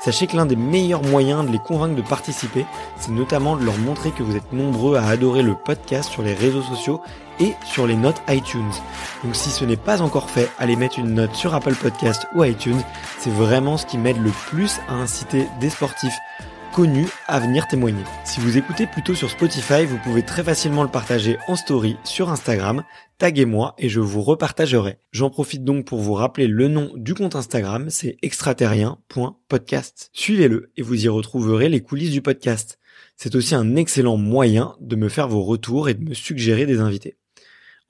Sachez que l'un des meilleurs moyens de les convaincre de participer, c'est notamment de leur montrer que vous êtes nombreux à adorer le podcast sur les réseaux sociaux et sur les notes iTunes. Donc si ce n'est pas encore fait, allez mettre une note sur Apple Podcasts ou iTunes, c'est vraiment ce qui m'aide le plus à inciter des sportifs connus à venir témoigner. Si vous écoutez plutôt sur Spotify, vous pouvez très facilement le partager en story sur Instagram, taguez-moi et je vous repartagerai. J'en profite donc pour vous rappeler le nom du compte Instagram, c'est extraterrien.podcast. Suivez-le et vous y retrouverez les coulisses du podcast. C'est aussi un excellent moyen de me faire vos retours et de me suggérer des invités.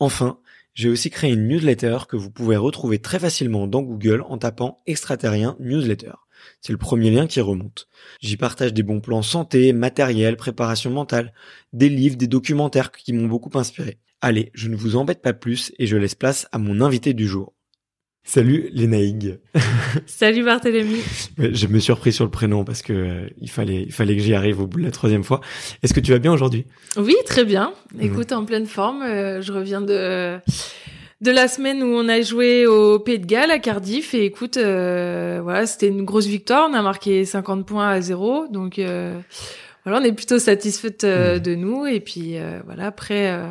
Enfin, j'ai aussi créé une newsletter que vous pouvez retrouver très facilement dans Google en tapant « Extraterrien newsletter ». C'est le premier lien qui remonte. J'y partage des bons plans santé, matériel, préparation mentale, des livres, des documentaires qui m'ont beaucoup inspiré. Allez, je ne vous embête pas plus et je laisse place à mon invité du jour. Salut Lenaïg. Salut Barthélémy. Je me suis repris sur le prénom parce que il fallait que j'y arrive au bout de la troisième fois. Est-ce que tu vas bien aujourd'hui ? Oui, très bien. Écoute, en pleine forme. Je reviens de la semaine où on a joué au Pays de Galles à Cardiff et écoute, voilà, c'était une grosse victoire. On a marqué 50 points à 0, donc voilà, on est plutôt satisfaite de nous et puis voilà, prêt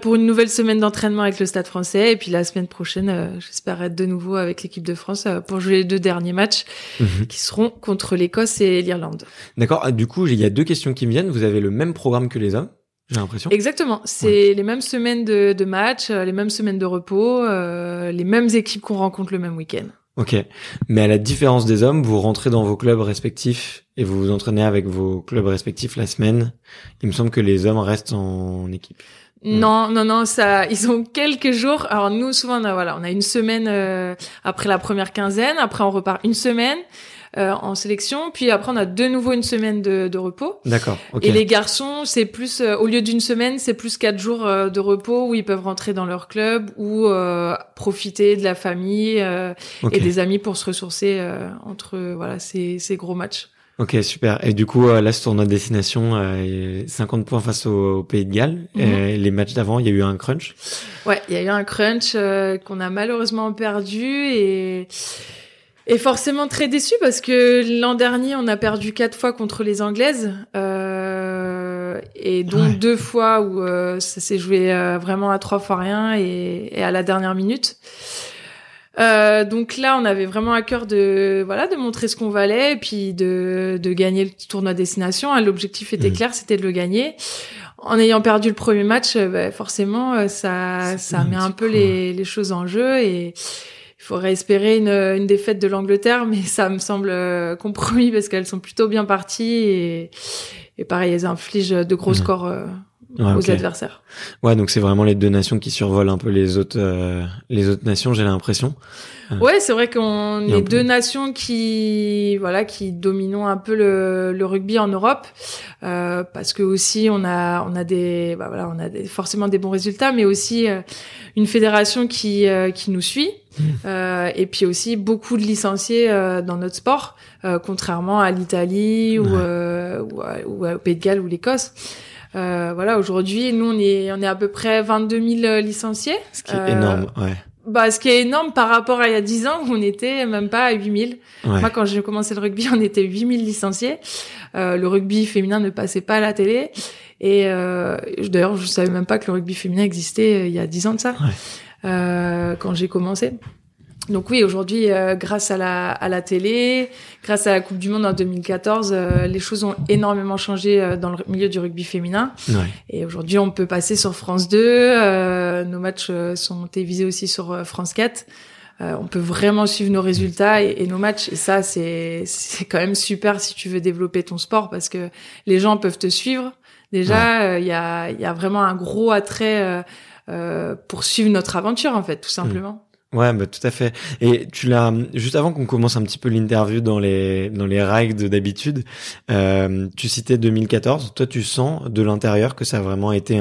pour une nouvelle semaine d'entraînement avec le Stade français et puis la semaine prochaine, j'espère être de nouveau avec l'équipe de France pour jouer les deux derniers matchs qui seront contre l'Écosse et l'Irlande. D'accord. Du coup, il y a deux questions qui me viennent. Vous avez le même programme que les hommes ? J'ai l'impression. Exactement. C'est les mêmes semaines de match, les mêmes semaines de repos, les mêmes équipes qu'on rencontre le même week-end. Ok. Mais à la différence des hommes, vous rentrez dans vos clubs respectifs et vous vous entraînez avec vos clubs respectifs la semaine. Il me semble que les hommes restent en équipe. Non, ça, ils ont quelques jours. Alors nous, souvent, on a une semaine après la première quinzaine. Après, on repart une semaine. En sélection, puis après on a de nouveau une semaine de repos. D'accord. Okay. Et les garçons, c'est plus au lieu d'une semaine, c'est plus 4 jours de repos où ils peuvent rentrer dans leur club ou profiter de la famille et des amis pour se ressourcer entre ces gros matchs. Ok, super. Et du coup, là, ce tournoi de destination, 50 points face au Pays de Galles. Et les matchs d'avant, il y a eu un crunch. Ouais, il y a eu un crunch qu'on a malheureusement perdu et forcément très déçu parce que l'an dernier on a perdu 4 fois contre les Anglaises et donc 2 fois où ça s'est joué vraiment à 3 fois rien et à la dernière minute. Donc là on avait vraiment à cœur de montrer ce qu'on valait et puis de gagner le tournoi destination. L'objectif était clair, c'était de le gagner. En ayant perdu le premier match, forcément ça met un peu les choses en jeu et il faudrait espérer une défaite de l'Angleterre, mais ça me semble compromis parce qu'elles sont plutôt bien parties et pareil, elles infligent de gros scores aux adversaires. Ouais, donc c'est vraiment les deux nations qui survolent un peu les autres nations, j'ai l'impression. Ouais, c'est vrai qu'on est deux nations qui dominons un peu le rugby en Europe, parce que aussi on a forcément des bons résultats, mais aussi une fédération qui nous suit. Et puis aussi beaucoup de licenciés dans notre sport, contrairement à l'Italie ou au Pays de Galles ou l'Écosse. Voilà, aujourd'hui, nous, on est à peu près 22 000 licenciés. Ce qui est énorme, ouais. Bah, ce qui est énorme par rapport à il y a 10 ans où on était même pas à 8 000. Ouais. Moi, quand j'ai commencé le rugby, on était 8 000 licenciés. Le rugby féminin ne passait pas à la télé. Et d'ailleurs, je savais même pas que le rugby féminin existait il y a 10 ans de ça, ouais. Quand j'ai commencé. Donc oui, aujourd'hui, grâce à la télé, grâce à la Coupe du Monde en 2014, les choses ont énormément changé dans le milieu du rugby féminin. Ouais. Et aujourd'hui, on peut passer sur France 2. Nos matchs sont télévisés aussi sur France 4. On peut vraiment suivre nos résultats et nos matchs. Et ça, c'est quand même super si tu veux développer ton sport, parce que les gens peuvent te suivre. Déjà, ouais. y a vraiment un gros attrait pour suivre notre aventure, en fait, tout simplement. Ouais, bah, tout à fait. Et tu l'as, juste avant qu'on commence un petit peu l'interview dans les règles d'habitude, tu citais 2014. Toi, tu sens de l'intérieur que ça a vraiment été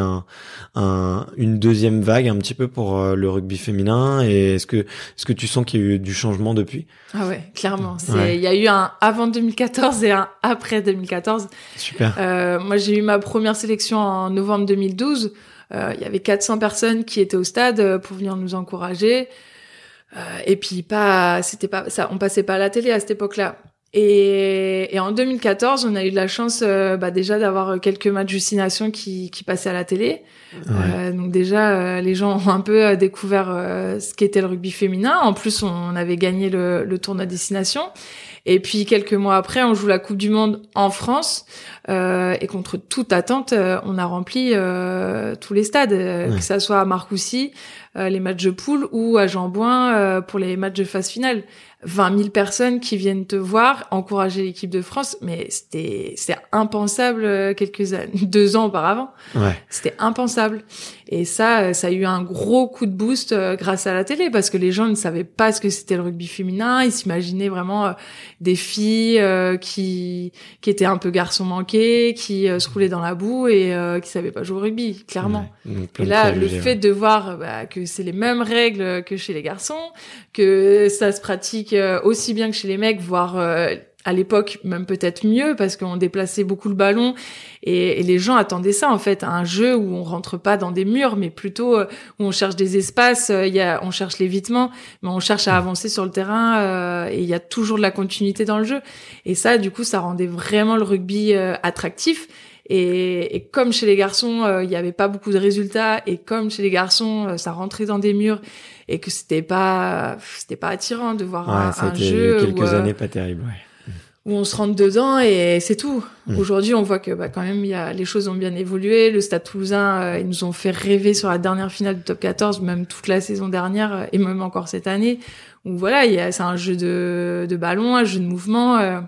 une deuxième vague un petit peu pour le rugby féminin. Et est-ce que tu sens qu'il y a eu du changement depuis? Ah ouais, clairement. Il y a eu un avant 2014 et un après 2014. Super. Moi, j'ai eu ma première sélection en novembre 2012. Il y avait 400 personnes qui étaient au stade pour venir nous encourager. Et puis on passait pas à la télé à cette époque-là. Et en 2014, on a eu de la chance déjà d'avoir quelques matchs destination qui passaient à la télé. Ouais. Donc déjà les gens ont un peu découvert ce qu'était le rugby féminin. En plus, on avait gagné le tournoi destination. Et puis quelques mois après, on joue la Coupe du Monde en France et contre toute attente, on a rempli tous les stades, ouais. Que ça soit à Marcoussis, les matchs de poule, ou à Jean Bouin pour les matchs de phase finale. 20 000 personnes qui viennent te voir, encourager l'équipe de France, mais c'était impensable 2 ans auparavant. Ouais. C'était impensable. Et ça a eu un gros coup de boost grâce à la télé, parce que les gens ne savaient pas ce que c'était le rugby féminin. Ils s'imaginaient vraiment des filles qui étaient un peu garçons manqués, qui se roulaient dans la boue et qui savaient pas jouer au rugby, clairement. Ouais. Et là, le fait de voir que c'est les mêmes règles que chez les garçons, que ça se pratique aussi bien que chez les mecs, voire à l'époque même peut-être mieux, parce qu'on déplaçait beaucoup le ballon et les gens attendaient ça, en fait, un jeu où on rentre pas dans des murs, mais plutôt où on cherche des espaces, on cherche l'évitement, mais on cherche à avancer sur le terrain, et il y a toujours de la continuité dans le jeu. Et ça, du coup, ça rendait vraiment le rugby attractif. Et comme chez les garçons, il n'y avait pas beaucoup de résultats, et comme chez les garçons, ça rentrait dans des murs, et que c'était pas attirant de voir un jeu quelques années pas terrible, ouais. Où on se rentre dedans et c'est tout. Mmh. Aujourd'hui, on voit que quand même les choses ont bien évolué. Le Stade Toulousain, ils nous ont fait rêver sur la dernière finale du top 14, même toute la saison dernière et même encore cette année. Où voilà, c'est un jeu de ballon, un jeu de mouvement.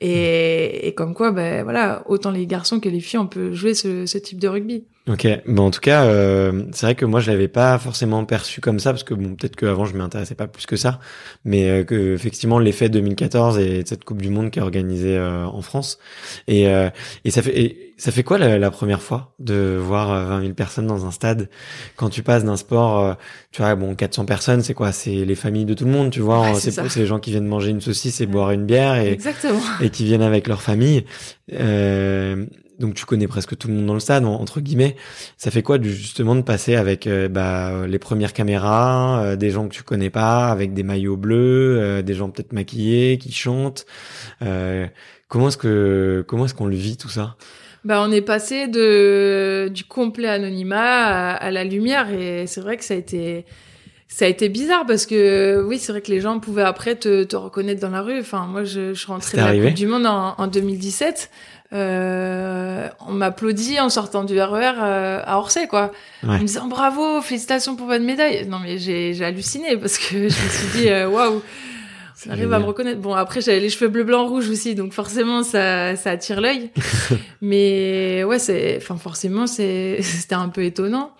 Et comme quoi, autant les garçons que les filles, on peut jouer ce type de rugby. Ok, en tout cas, c'est vrai que moi je l'avais pas forcément perçu comme ça, parce que peut-être qu'avant je m'y intéressais pas plus que ça, mais que effectivement l'effet 2014 et cette Coupe du Monde qui est organisée en France, et ça fait quoi la première fois de voir 20 000 personnes dans un stade, quand tu passes d'un sport, 400 personnes, c'est quoi, c'est les familles de tout le monde, tu vois, ouais, c'est les gens qui viennent manger une saucisse et boire une bière et qui viennent avec leur famille. Donc tu connais presque tout le monde dans le stade, entre guillemets. Ça fait quoi justement de passer avec les premières caméras, des gens que tu connais pas, avec des maillots bleus, des gens peut-être maquillés qui chantent. Comment est-ce qu'on le vit tout ça? On est passé du complet anonymat à la lumière, et c'est vrai que ça a été bizarre, parce que oui, c'est vrai que les gens pouvaient après te reconnaître dans la rue. Enfin, moi, je rentrais de la Coupe du Monde en 2017. On m'applaudit en sortant du RER à Orsay, quoi. Ouais. En me disant bravo, félicitations pour votre médaille. Non, mais j'ai halluciné, parce que je me suis dit waouh, on arrive à me reconnaître. Bon, après j'avais les cheveux bleu, blanc, rouge aussi, donc forcément ça attire l'œil. Mais ouais, forcément c'était un peu étonnant.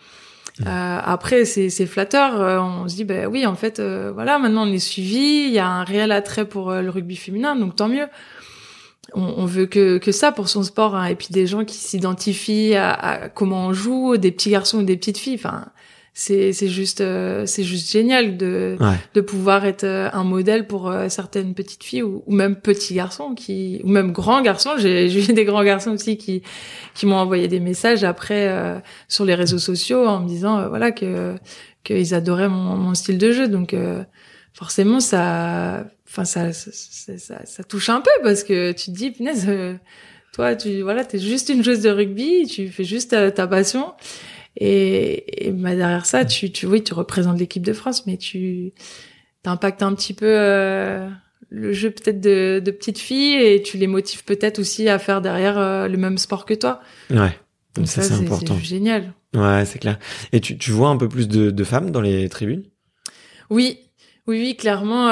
Après c'est flatteur, on se dit oui, en fait, maintenant on est suivi, il y a un réel attrait pour le rugby féminin, donc tant mieux. On veut que ça pour son sport, hein. Et puis des gens qui s'identifient à comment on joue, des petits garçons ou des petites filles, enfin c'est juste génial de pouvoir être un modèle pour certaines petites filles ou même petits garçons ou même grands garçons. J'ai eu des grands garçons aussi qui m'ont envoyé des messages après sur les réseaux sociaux en me disant voilà qu'ils adoraient mon style de jeu, donc forcément ça touche un peu parce que tu te dis punaise, toi t'es juste une joueuse de rugby, tu fais juste ta passion et bah derrière ça tu représentes l'équipe de France, mais tu t'impactes un petit peu le jeu peut-être de petites filles et tu les motives peut-être aussi à faire derrière le même sport que toi. Ouais. Donc ça c'est important. C'est génial. Ouais, c'est clair. Et tu vois un peu plus de femmes dans les tribunes ? Oui, clairement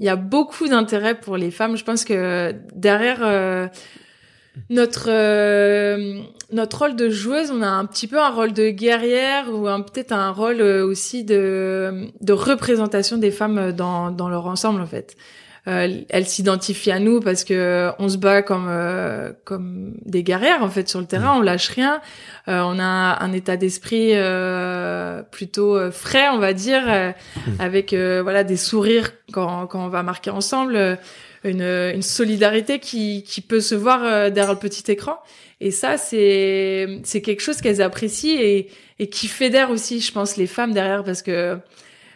il y a beaucoup d'intérêt pour les femmes. Je pense que derrière notre rôle de joueuse, on a un petit peu un rôle de guerrière ou peut-être un rôle aussi de représentation des femmes dans leur ensemble en fait. Elles s'identifient à nous parce que on se bat comme des guerrières en fait sur le terrain, on lâche rien. On a un état d'esprit plutôt frais, on va dire, avec des sourires quand on va marquer ensemble, une solidarité qui peut se voir derrière le petit écran. Et ça c'est quelque chose qu'elles apprécient et qui fédère aussi, je pense, les femmes derrière, parce que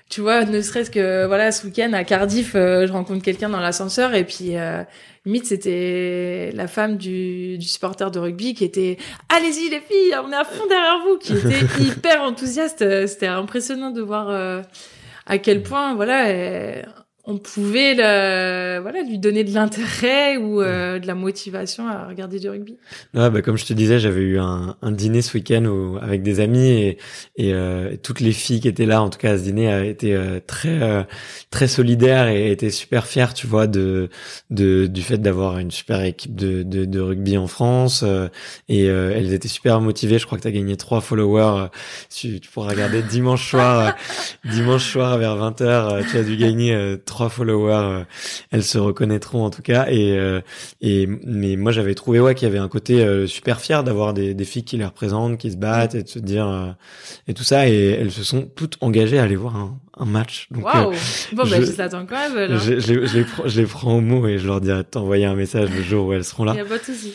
tu vois, ne serait-ce que ce week-end à Cardiff, je rencontre quelqu'un dans l'ascenseur et puis limite c'était la femme du supporter de rugby qui était allez-y les filles, on est à fond derrière vous, qui était hyper enthousiaste. C'était impressionnant de voir à quel point on pouvait lui donner de l'intérêt ou de la motivation à regarder du rugby. Ouais, comme je te disais, j'avais eu un dîner ce week-end avec des amis et toutes les filles qui étaient là, en tout cas à ce dîner, étaient très solidaires et étaient super fières, tu vois, du fait d'avoir une super équipe de rugby en France. Elles étaient super motivées. Je crois que t'as gagné 3 followers. Tu pourras regarder dimanche soir, vers 20h. Tu as dû gagner 3 followers, elles se reconnaîtront en tout cas. Mais moi j'avais trouvé qu'il y avait un côté super fier d'avoir des filles qui les représentent, qui se battent et de se dire et tout ça. Et elles se sont toutes engagées à aller voir un match. Donc, wow. Je l'attends quand même. Alors. Je les prends au mot et je leur dis à t'envoyer un message le jour où elles seront là. Il n'y a pas de souci.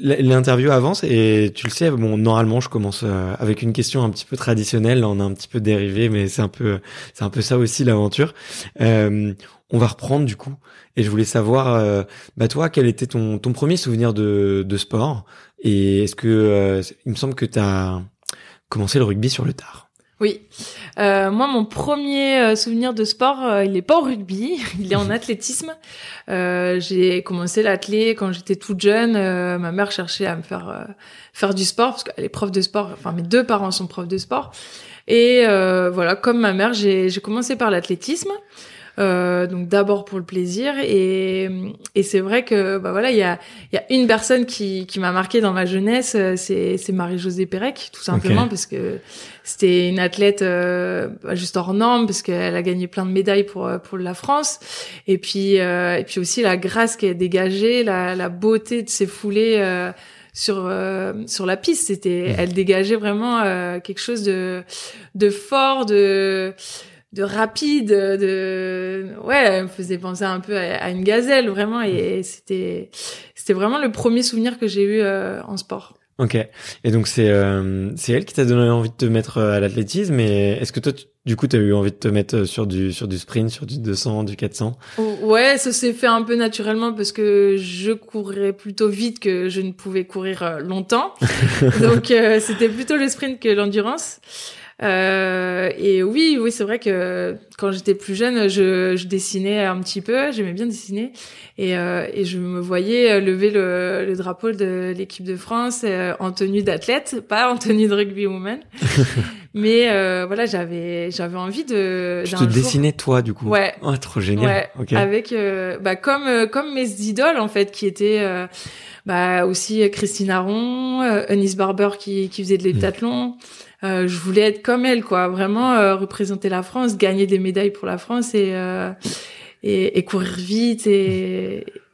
L'interview avance et tu le sais, normalement je commence avec une question un petit peu traditionnelle. Là, on a un petit peu dérivé, mais c'est un peu ça aussi l'aventure. On va reprendre du coup. Et je voulais savoir, toi, quel était ton premier souvenir de sport ? Et est-ce que il me semble que t'as commencé le rugby sur le tard ? Oui. Moi, mon premier souvenir de sport, il n'est pas au rugby, il est en athlétisme. J'ai commencé l'athlé quand j'étais toute jeune. Ma mère cherchait à me faire du sport, parce qu'elle est prof de sport. Enfin, mes 2 parents sont profs de sport. Et comme ma mère, j'ai commencé par l'athlétisme. Donc d'abord pour le plaisir et c'est vrai que il y a une personne qui m'a marquée dans ma jeunesse, c'est Marie-Josée Pérec, tout simplement. Okay. Parce que c'était une athlète juste hors norme, parce qu'elle a gagné plein de médailles pour la France, et puis aussi la grâce qu'elle dégageait, la beauté de ses foulées sur la piste. Elle dégageait vraiment quelque chose de fort, de rapide, elle me faisait penser un peu à une gazelle, vraiment, et c'était vraiment le premier souvenir que j'ai eu en sport. Ok. Et donc c'est elle qui t'a donné envie de te mettre à l'athlétisme, et est-ce que toi du coup t'as eu envie de te mettre sur du sprint, sur du 200, du 400? Ouais, ça s'est fait un peu naturellement parce que je courais plutôt vite que je ne pouvais courir longtemps. Donc c'était plutôt le sprint que l'endurance. Et oui, c'est vrai que quand j'étais plus jeune, je dessinais un petit peu, j'aimais bien dessiner, et je me voyais lever le drapeau de l'équipe de France en tenue d'athlète, pas en tenue de rugby woman. Mais j'avais envie de. Tu te dessinais toi du coup. Ouais. Oh, trop génial. Ouais. Okay. Avec comme mes idoles en fait, qui étaient aussi Christine Arron, Eunice Barber qui faisait de l'heptathlon. Je voulais être comme elle, quoi. Vraiment représenter la France, gagner des médailles pour la France et courir vite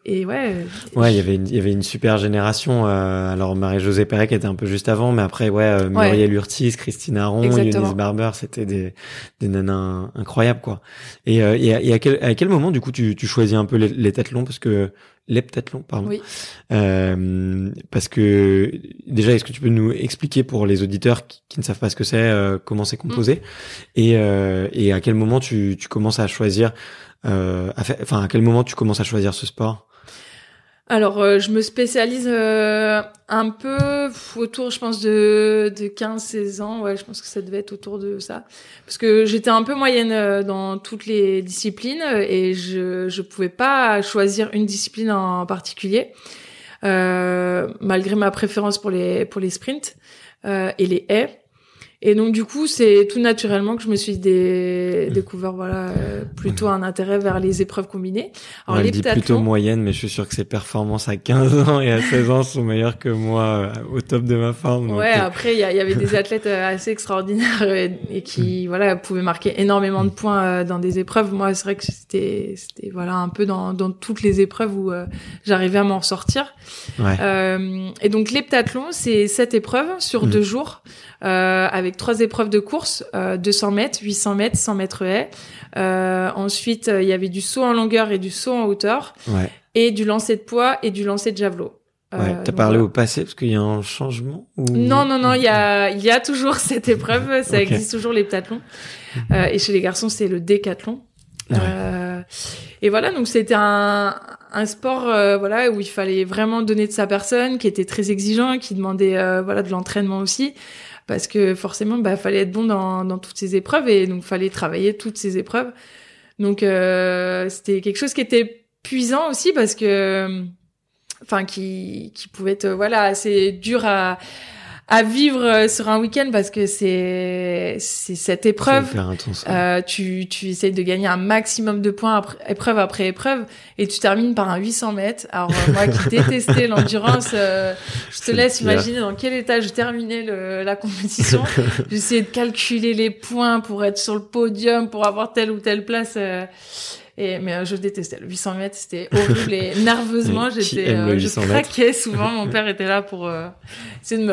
Et ouais, il y avait une super génération. Alors Marie-Josée Pérec était un peu juste avant, mais après Muriel Hurtis, Christine Arron, Eunice Barber, c'était des nanas incroyables quoi. Et à quel moment du coup tu choisis un peu l'heptathlon parce que l'heptathlon pardon. Oui. Parce que déjà est-ce que tu peux nous expliquer pour les auditeurs qui ne savent pas ce que c'est comment c'est composé et à quel moment tu commences à choisir à quel moment tu commences à choisir ce sport? Alors, je me spécialise un peu autour, je pense, de 15-16 ans. Ouais, je pense que ça devait être autour de ça. Parce que j'étais un peu moyenne dans toutes les disciplines et je pouvais pas choisir une discipline en particulier, malgré ma préférence pour les sprints et les haies. Et donc, du coup, c'est tout naturellement que je me suis découvert, plutôt un intérêt vers les épreuves combinées. Alors, elle dit plutôt moyenne, mais je suis sûre que ses performances à 15 ans et à 16 ans sont meilleures que moi, au top de ma forme. Donc... Ouais, après, il y avait des athlètes assez extraordinaires et qui, pouvaient marquer énormément de points dans des épreuves. Moi, c'est vrai que c'était un peu dans toutes les épreuves où j'arrivais à m'en ressortir. Ouais. Et donc, l'heptathlon, c'est 7 épreuves sur 2 jours, avec 3 épreuves de course, 200 mètres, 800 mètres, 100 mètres haies. Ensuite, il y avait du saut en longueur et du saut en hauteur, et du lancer de poids et du lancer de javelot. T'as parlé au passé parce qu'il y a un changement ou... Non, il y a toujours cette épreuve, ça existe toujours l'heptathlon. Et chez les garçons, c'est le décathlon. Ouais. Et voilà, donc c'était un sport où il fallait vraiment donner de sa personne, qui était très exigeant, qui demandait de l'entraînement aussi. Parce que forcément, fallait être bon dans toutes ces épreuves et donc fallait travailler toutes ces épreuves. Donc c'était quelque chose qui était puisant aussi parce que, qui pouvait être assez dur à vivre sur un week-end parce que c'est cette épreuve. C'est hyper intense, ouais. Tu essayes de gagner un maximum de points épreuve après épreuve et tu termines par un 800 mètres. Alors moi qui détestais l'endurance, laisse imaginer dans quel état je terminais la compétition. J'essayais de calculer les points pour être sur le podium, pour avoir telle ou telle place. Mais je détestais le 800 mètres, c'était horrible et nerveusement je craquais souvent. Mon père était là pour essayer de me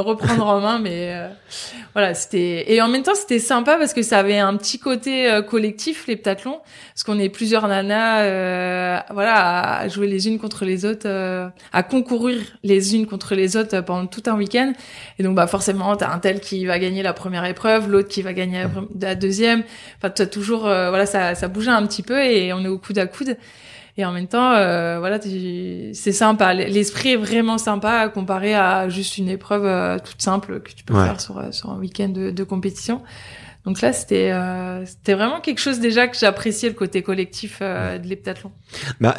reprendre en main, mais c'était, et en même temps c'était sympa parce que ça avait un petit côté collectif, l'heptathlon, parce qu'on est plusieurs nanas à jouer les unes contre les autres, à concourir les unes contre les autres pendant tout un week-end, et donc forcément t'as un tel qui va gagner la première épreuve, l'autre qui va gagner la deuxième, t'as toujours ça bougeait un petit peu et on est au coude à coude, et en même temps c'est sympa, l'esprit est vraiment sympa comparé à juste une épreuve toute simple que tu peux faire sur un week-end de compétition. Donc là, c'était vraiment quelque chose déjà que j'appréciais, le côté collectif de l'heptathlon.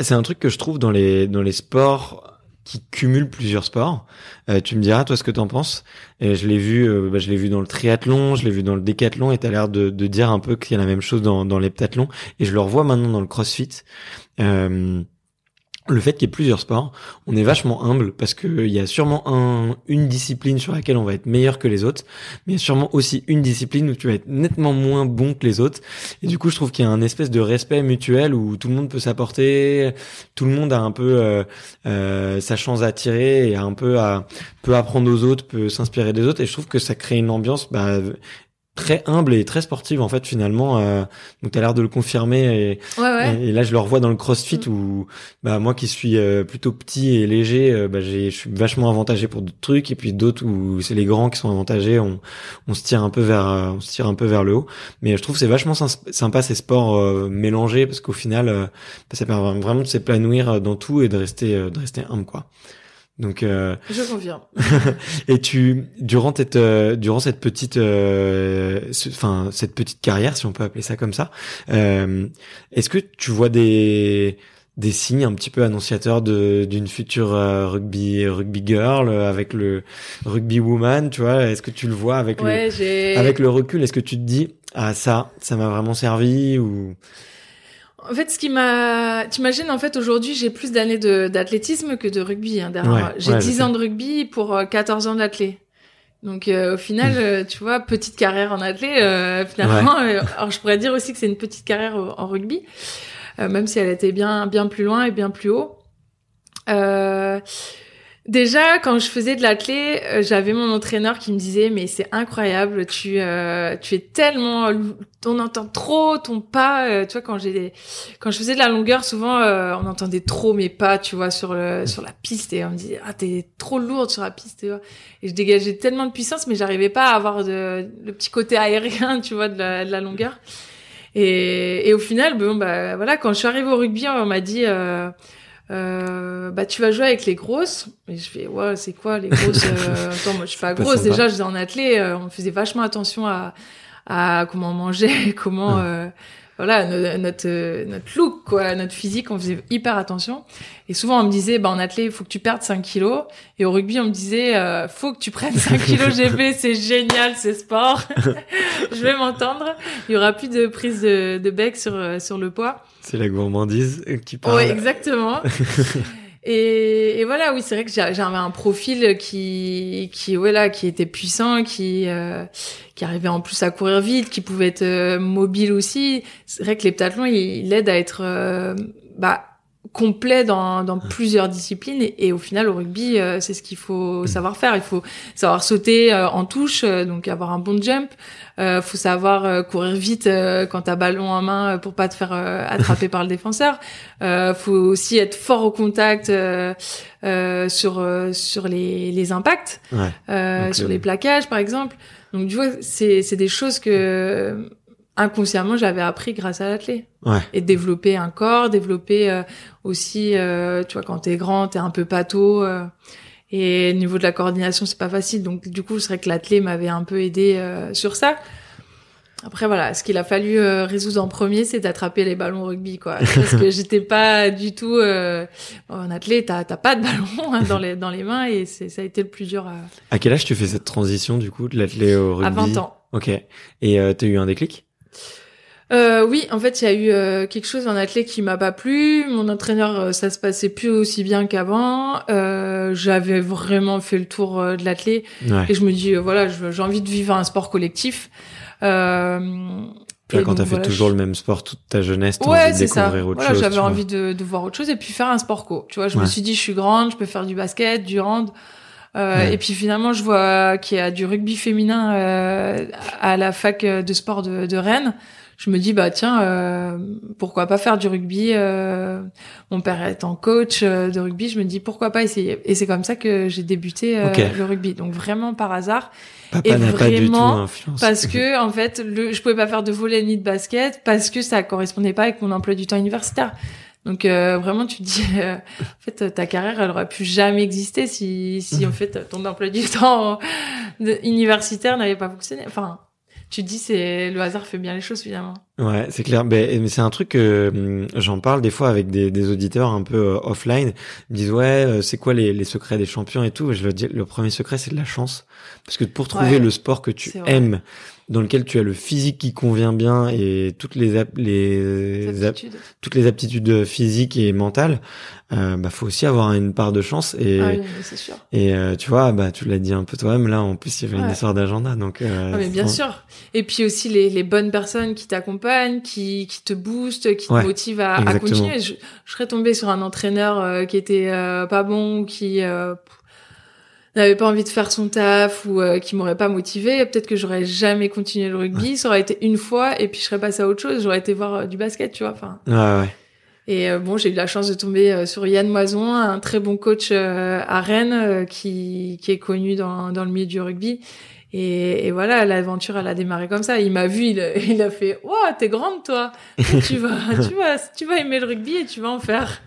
C'est un truc que je trouve dans les sports qui cumulent plusieurs sports. Tu me diras toi ce que t'en penses. Et je l'ai vu, je l'ai vu dans le triathlon, je l'ai vu dans le décathlon, et t'as l'air de dire un peu qu'il y a la même chose dans l'heptathlon. Et je le revois maintenant dans le CrossFit. Le fait qu'il y ait plusieurs sports, on est vachement humble parce que il y a sûrement une discipline sur laquelle on va être meilleur que les autres, mais il y a sûrement aussi une discipline où tu vas être nettement moins bon que les autres. Et du coup, je trouve qu'il y a un espèce de respect mutuel où tout le monde peut s'apporter, tout le monde a un peu sa chance à tirer et peut apprendre aux autres, peut s'inspirer des autres. Et je trouve que ça crée une ambiance très humble et très sportive en fait finalement, donc t'as l'air de le confirmer, et et là je le revois dans le CrossFit où moi qui suis plutôt petit et léger, je suis vachement avantagé pour d'autres trucs, et puis d'autres où c'est les grands qui sont avantagés, on se tire un peu vers le haut. Mais je trouve que c'est vachement sympa ces sports mélangés, parce qu'au final ça permet vraiment de s'épanouir dans tout et de rester humble quoi. Donc je confirme. Et cette petite carrière, si on peut appeler ça comme ça, est-ce que tu vois des signes un petit peu annonciateurs d'une future rugby girl, avec le rugby woman, tu vois? Est-ce que tu le vois avec avec le recul? Est-ce que tu te dis ça m'a vraiment servi ou... En fait, t'imagines, en fait, aujourd'hui, j'ai plus d'années d'athlétisme que de rugby, derrière moi. J'ai 10 ans de rugby pour 14 ans d'athlé. Donc, au final, tu vois, petite carrière en athlé, finalement. Ouais. Alors, je pourrais dire aussi que c'est une petite carrière en rugby, même si elle était bien, bien plus loin et bien plus haut. Déjà, quand je faisais de l'athlé, j'avais mon entraîneur qui me disait « Mais c'est incroyable, tu es tellement... On entend trop ton pas. » Tu vois, quand je faisais de la longueur, souvent, on entendait trop mes pas, tu vois, sur la piste. Et on me disait « Ah, t'es trop lourde sur la piste. » Et je dégageais tellement de puissance, mais j'arrivais pas à avoir le petit côté aérien, tu vois, de la longueur. Et au final, bon, bah, voilà, quand je suis arrivée au rugby, on m'a dit... bah tu vas jouer avec les grosses. Et je fais ouais, c'est quoi les grosses? Attends, moi je suis pas grosse déjà, je faisais en athlé, on faisait vachement attention à comment on mangeait, comment voilà notre look, quoi, notre physique, on faisait hyper attention. Et souvent on me disait bah en athlé, il faut que tu perdes 5 kilos, et au rugby on me disait faut que tu prennes 5 kilos GB, c'est génial, c'est sport. Je vais m'entendre, il y aura plus de prise de bec sur le poids. C'est la gourmandise qui parle. Oui, exactement. Et voilà, oui, c'est vrai que j'avais un profil qui voilà, qui était puissant, qui arrivait en plus à courir vite, qui pouvait être mobile aussi. C'est vrai que les pentathlons, il aide à être complet dans plusieurs disciplines, et au final au rugby c'est ce qu'il faut savoir faire. Il faut savoir sauter en touche, donc avoir un bon jump, faut savoir courir vite quand t'as ballon en main pour pas te faire attraper par le défenseur, faut aussi être fort au contact sur les impacts, donc, sur les plaquages par exemple. Donc tu vois, c'est des choses que inconsciemment j'avais appris grâce à l'athlé. Et développer un corps, aussi, tu vois, quand t'es grand, t'es un peu pâteau, et au niveau de la coordination c'est pas facile, donc du coup c'est vrai que l'athlé m'avait un peu aidé sur ça. Après voilà, ce qu'il a fallu résoudre en premier, c'est d'attraper les ballons au rugby, quoi, parce que j'étais pas du tout en athlé, t'as pas de ballon hein, dans les mains, et ça a été le plus dur. À quel âge tu fais cette transition du coup de l'athlé au rugby? À 20 ans. Ok. Et t'as eu un déclic? Oui, en fait, il y a eu quelque chose en athlète qui m'a pas plu. Mon entraîneur, ça se passait plus aussi bien qu'avant. J'avais vraiment fait le tour de l'athlète. Et je me dis, voilà, j'ai envie de vivre un sport collectif. Puis quand t'as fait toujours le même sport toute ta jeunesse, t'as envie de découvrir autre chose. J'avais envie de voir autre chose et puis faire un sport co. Tu vois, je me suis dit, je suis grande, je peux faire du basket, du hand. Et puis finalement je vois qu'il y a du rugby féminin à la fac de sport de Rennes. Je me dis bah tiens, pourquoi pas faire du rugby, mon père étant coach de rugby, je me dis pourquoi pas essayer. Et c'est comme ça que j'ai débuté le rugby, donc vraiment par hasard. Papa et n'a vraiment pas du tout influence. Parce que en fait je pouvais pas faire de volley ni de basket parce que ça correspondait pas avec mon emploi du temps universitaire. Donc vraiment tu te dis en fait ta carrière elle aurait pu jamais exister si en fait ton emploi du temps universitaire n'avait pas fonctionné. Enfin, tu te dis c'est le hasard fait bien les choses finalement. Ouais, c'est clair. Mais c'est un truc que j'en parle des fois avec des auditeurs un peu offline. Ils me disent c'est quoi les secrets des champions et tout. Et je leur dis le premier secret c'est de la chance, parce que pour trouver le sport que tu aimes, dans lequel tu as le physique qui convient bien et toutes les aptitudes physiques et mentales, faut aussi avoir une part de chance et c'est sûr. Et tu vois, tu l'as dit un peu toi-même là, en plus il y avait une histoire d'agenda, donc mais bien sûr. Et puis aussi les bonnes personnes qui t'accompagnent, qui te boostent, qui te motivent à continuer. Je serais tombée sur un entraîneur qui était pas bon, qui n'avait pas envie de faire son taf ou qui m'aurait pas motivée, peut-être que j'aurais jamais continué le rugby. Ça aurait été une fois et puis je serais passée à autre chose, j'aurais été voir du basket, tu vois, enfin. Et bon, j'ai eu la chance de tomber sur Yann Moison, un très bon coach à Rennes qui est connu dans le milieu du rugby. Et voilà, l'aventure elle a démarré comme ça. Il m'a vu, il a fait « Wow, t'es grande toi, tu vas aimer le rugby et tu vas en faire. »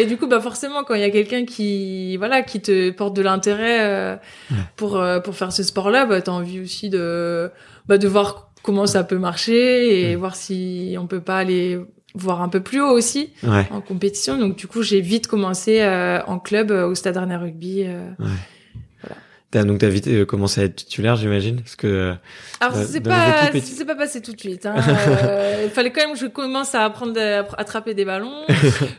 Et du coup forcément quand il y a quelqu'un qui te porte de l'intérêt pour faire ce sport-là, t'as envie aussi de voir comment ça peut marcher et voir si on peut pas aller voir un peu plus haut aussi en compétition. Donc du coup j'ai vite commencé en club au Stade Rennais Rugby. Donc, t'as vite commencé à être titulaire, j'imagine, parce que... Alors, c'est pas passé tout de suite, hein. Il fallait quand même que je commence à apprendre à attraper des ballons.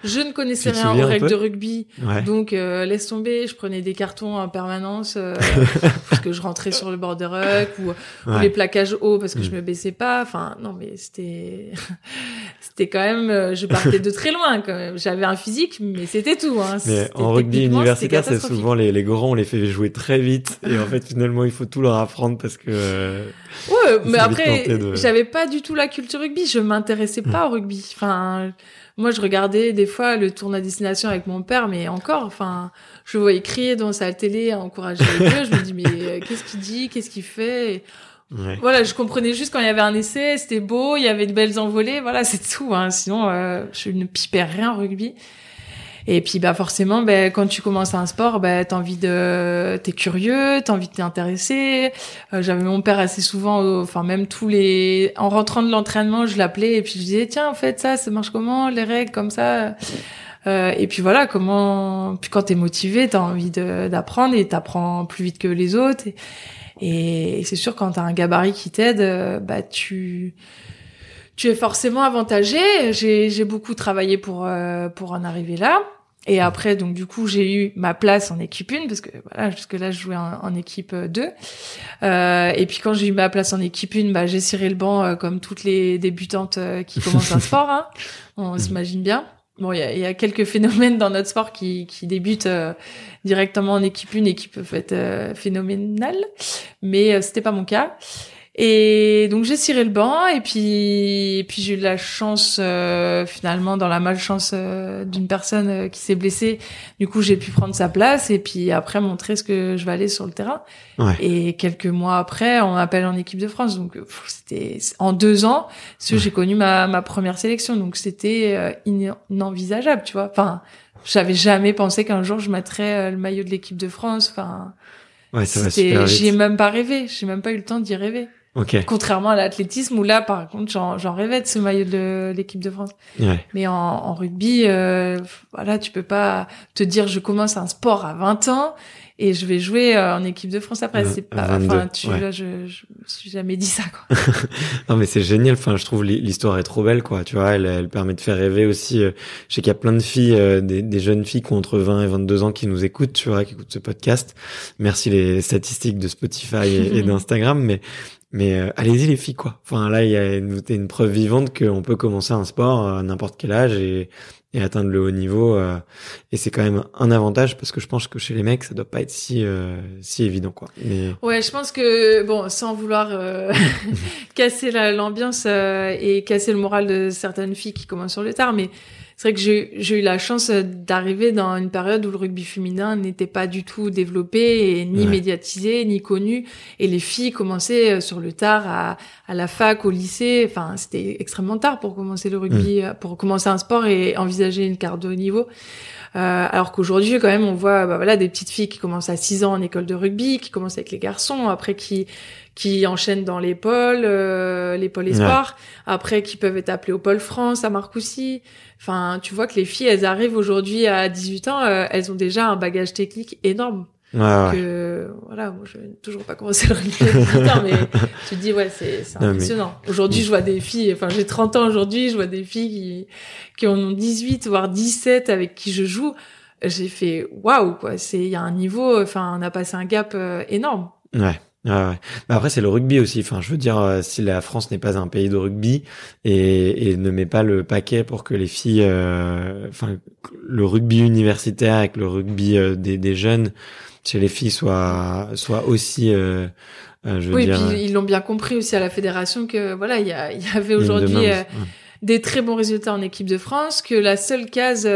Je ne connaissais rien aux règles de rugby. Ouais. Donc, laisse tomber, je prenais des cartons en permanence, parce que je rentrais sur le bord de ruck, ou les plaquages hauts parce que je me baissais pas. Enfin, non, mais c'était quand même, je partais de très loin, quand même. J'avais un physique, mais c'était tout, hein. Mais en rugby universitaire, c'est souvent les grands, on les fait jouer très vite. Et en fait, finalement, il faut tout leur apprendre parce que... ouais, mais après, j'avais pas du tout la culture rugby. Je m'intéressais pas au rugby. Enfin, moi, je regardais des fois le tournoi à destination avec mon père, mais encore, enfin, je le voyais crier dans sa télé, encourager les deux. Je me dis, mais qu'est-ce qu'il dit? Qu'est-ce qu'il fait? Et... Ouais. Voilà, je comprenais juste quand il y avait un essai, c'était beau, il y avait de belles envolées. Voilà, c'est tout, hein. Sinon, je ne pipais rien au rugby. Et puis bah forcément quand tu commences un sport, t'es curieux, t'as envie de t'intéresser. J'avais mon père assez souvent même en rentrant de l'entraînement, je l'appelais et puis je disais tiens, en fait ça marche comment les règles comme ça. Et puis voilà, puis quand t'es motivé, t'as envie d'apprendre et t'apprends plus vite que les autres et c'est sûr quand t'as un gabarit qui t'aide, tu es forcément avantagé. J'ai beaucoup travaillé pour en arriver là. Et après, donc du coup, j'ai eu ma place en équipe 1 parce que voilà, jusque là, je jouais en équipe 2. Et puis quand j'ai eu ma place en équipe 1, j'ai ciré le banc comme toutes les débutantes qui commencent un sport. Hein. On s'imagine bien. Bon, il y a quelques phénomènes dans notre sport qui débutent directement en équipe 1, et qui peuvent être phénoménales. Mais c'était pas mon cas. Et donc j'ai ciré le banc et puis j'ai eu la chance finalement dans la malchance d'une personne qui s'est blessée. Du coup, j'ai pu prendre sa place et puis après montrer ce que je valais sur le terrain. Ouais. Et quelques mois après, on m'appelle en équipe de France. Donc c'était en 2 ans, j'ai connu ma première sélection. Donc c'était inenvisageable, tu vois. Enfin, j'avais jamais pensé qu'un jour je mettrais le maillot de l'équipe de France, Ouais, ça va super vite. J'y ai même pas rêvé, j'ai même pas eu le temps d'y rêver. Okay. Contrairement à l'athlétisme où là, par contre, j'en rêvais de ce maillot de l'équipe de France. Ouais. Mais en rugby, voilà, tu peux pas te dire je commence un sport à 20 ans et je vais jouer en équipe de France après. C'est pas, là, je me suis jamais dit ça, quoi. Non, mais c'est génial. Enfin, je trouve l'histoire est trop belle, quoi. Tu vois, elle permet de faire rêver aussi. Je sais qu'il y a plein de filles, des jeunes filles qui ont entre 20 et 22 ans qui nous écoutent, tu vois, qui écoutent ce podcast. Merci les statistiques de Spotify et d'Instagram, mais allez-y les filles, quoi. Enfin là, il y a une preuve vivante qu'on peut commencer un sport à n'importe quel âge et atteindre le haut niveau. Et c'est quand même un avantage parce que je pense que chez les mecs, ça doit pas être si évident, quoi. Mais... Ouais, je pense que sans vouloir casser l'ambiance et casser le moral de certaines filles qui commencent sur le tard, mais c'est vrai que j'ai eu la chance d'arriver dans une période où le rugby féminin n'était pas du tout développé, et ni médiatisé, ni connu. Et les filles commençaient sur le tard à la fac, au lycée. Enfin, c'était extrêmement tard pour commencer le rugby, pour commencer un sport et envisager une carte de haut niveau. Alors qu'aujourd'hui, quand même, on voit, des petites filles qui commencent à 6 ans en école de rugby, qui commencent avec les garçons, après qui enchaînent dans les pôles espoirs, après qui peuvent être appelés au pôle France, à Marcoussis. Enfin, tu vois que les filles, elles arrivent aujourd'hui à 18 ans, elles ont déjà un bagage technique énorme. Voilà, moi, je n'ai toujours pas commencé le rugby à 18 ans, mais tu te dis, c'est impressionnant. Mais... Aujourd'hui, je vois des filles, j'ai 30 ans aujourd'hui, je vois des filles qui en ont 18, voire 17 avec qui je joue. J'ai fait, waouh, quoi, il y a un niveau, on a passé un gap énorme. Ouais. Ah ouais. Bah après c'est le rugby aussi. Enfin, je veux dire, si la France n'est pas un pays de rugby et ne met pas le paquet pour que les filles, le rugby universitaire avec le rugby des jeunes chez les filles soit aussi. Puis ils l'ont bien compris aussi à la fédération que voilà, il y avait aujourd'hui. Des très bons résultats en équipe de France, que la seule case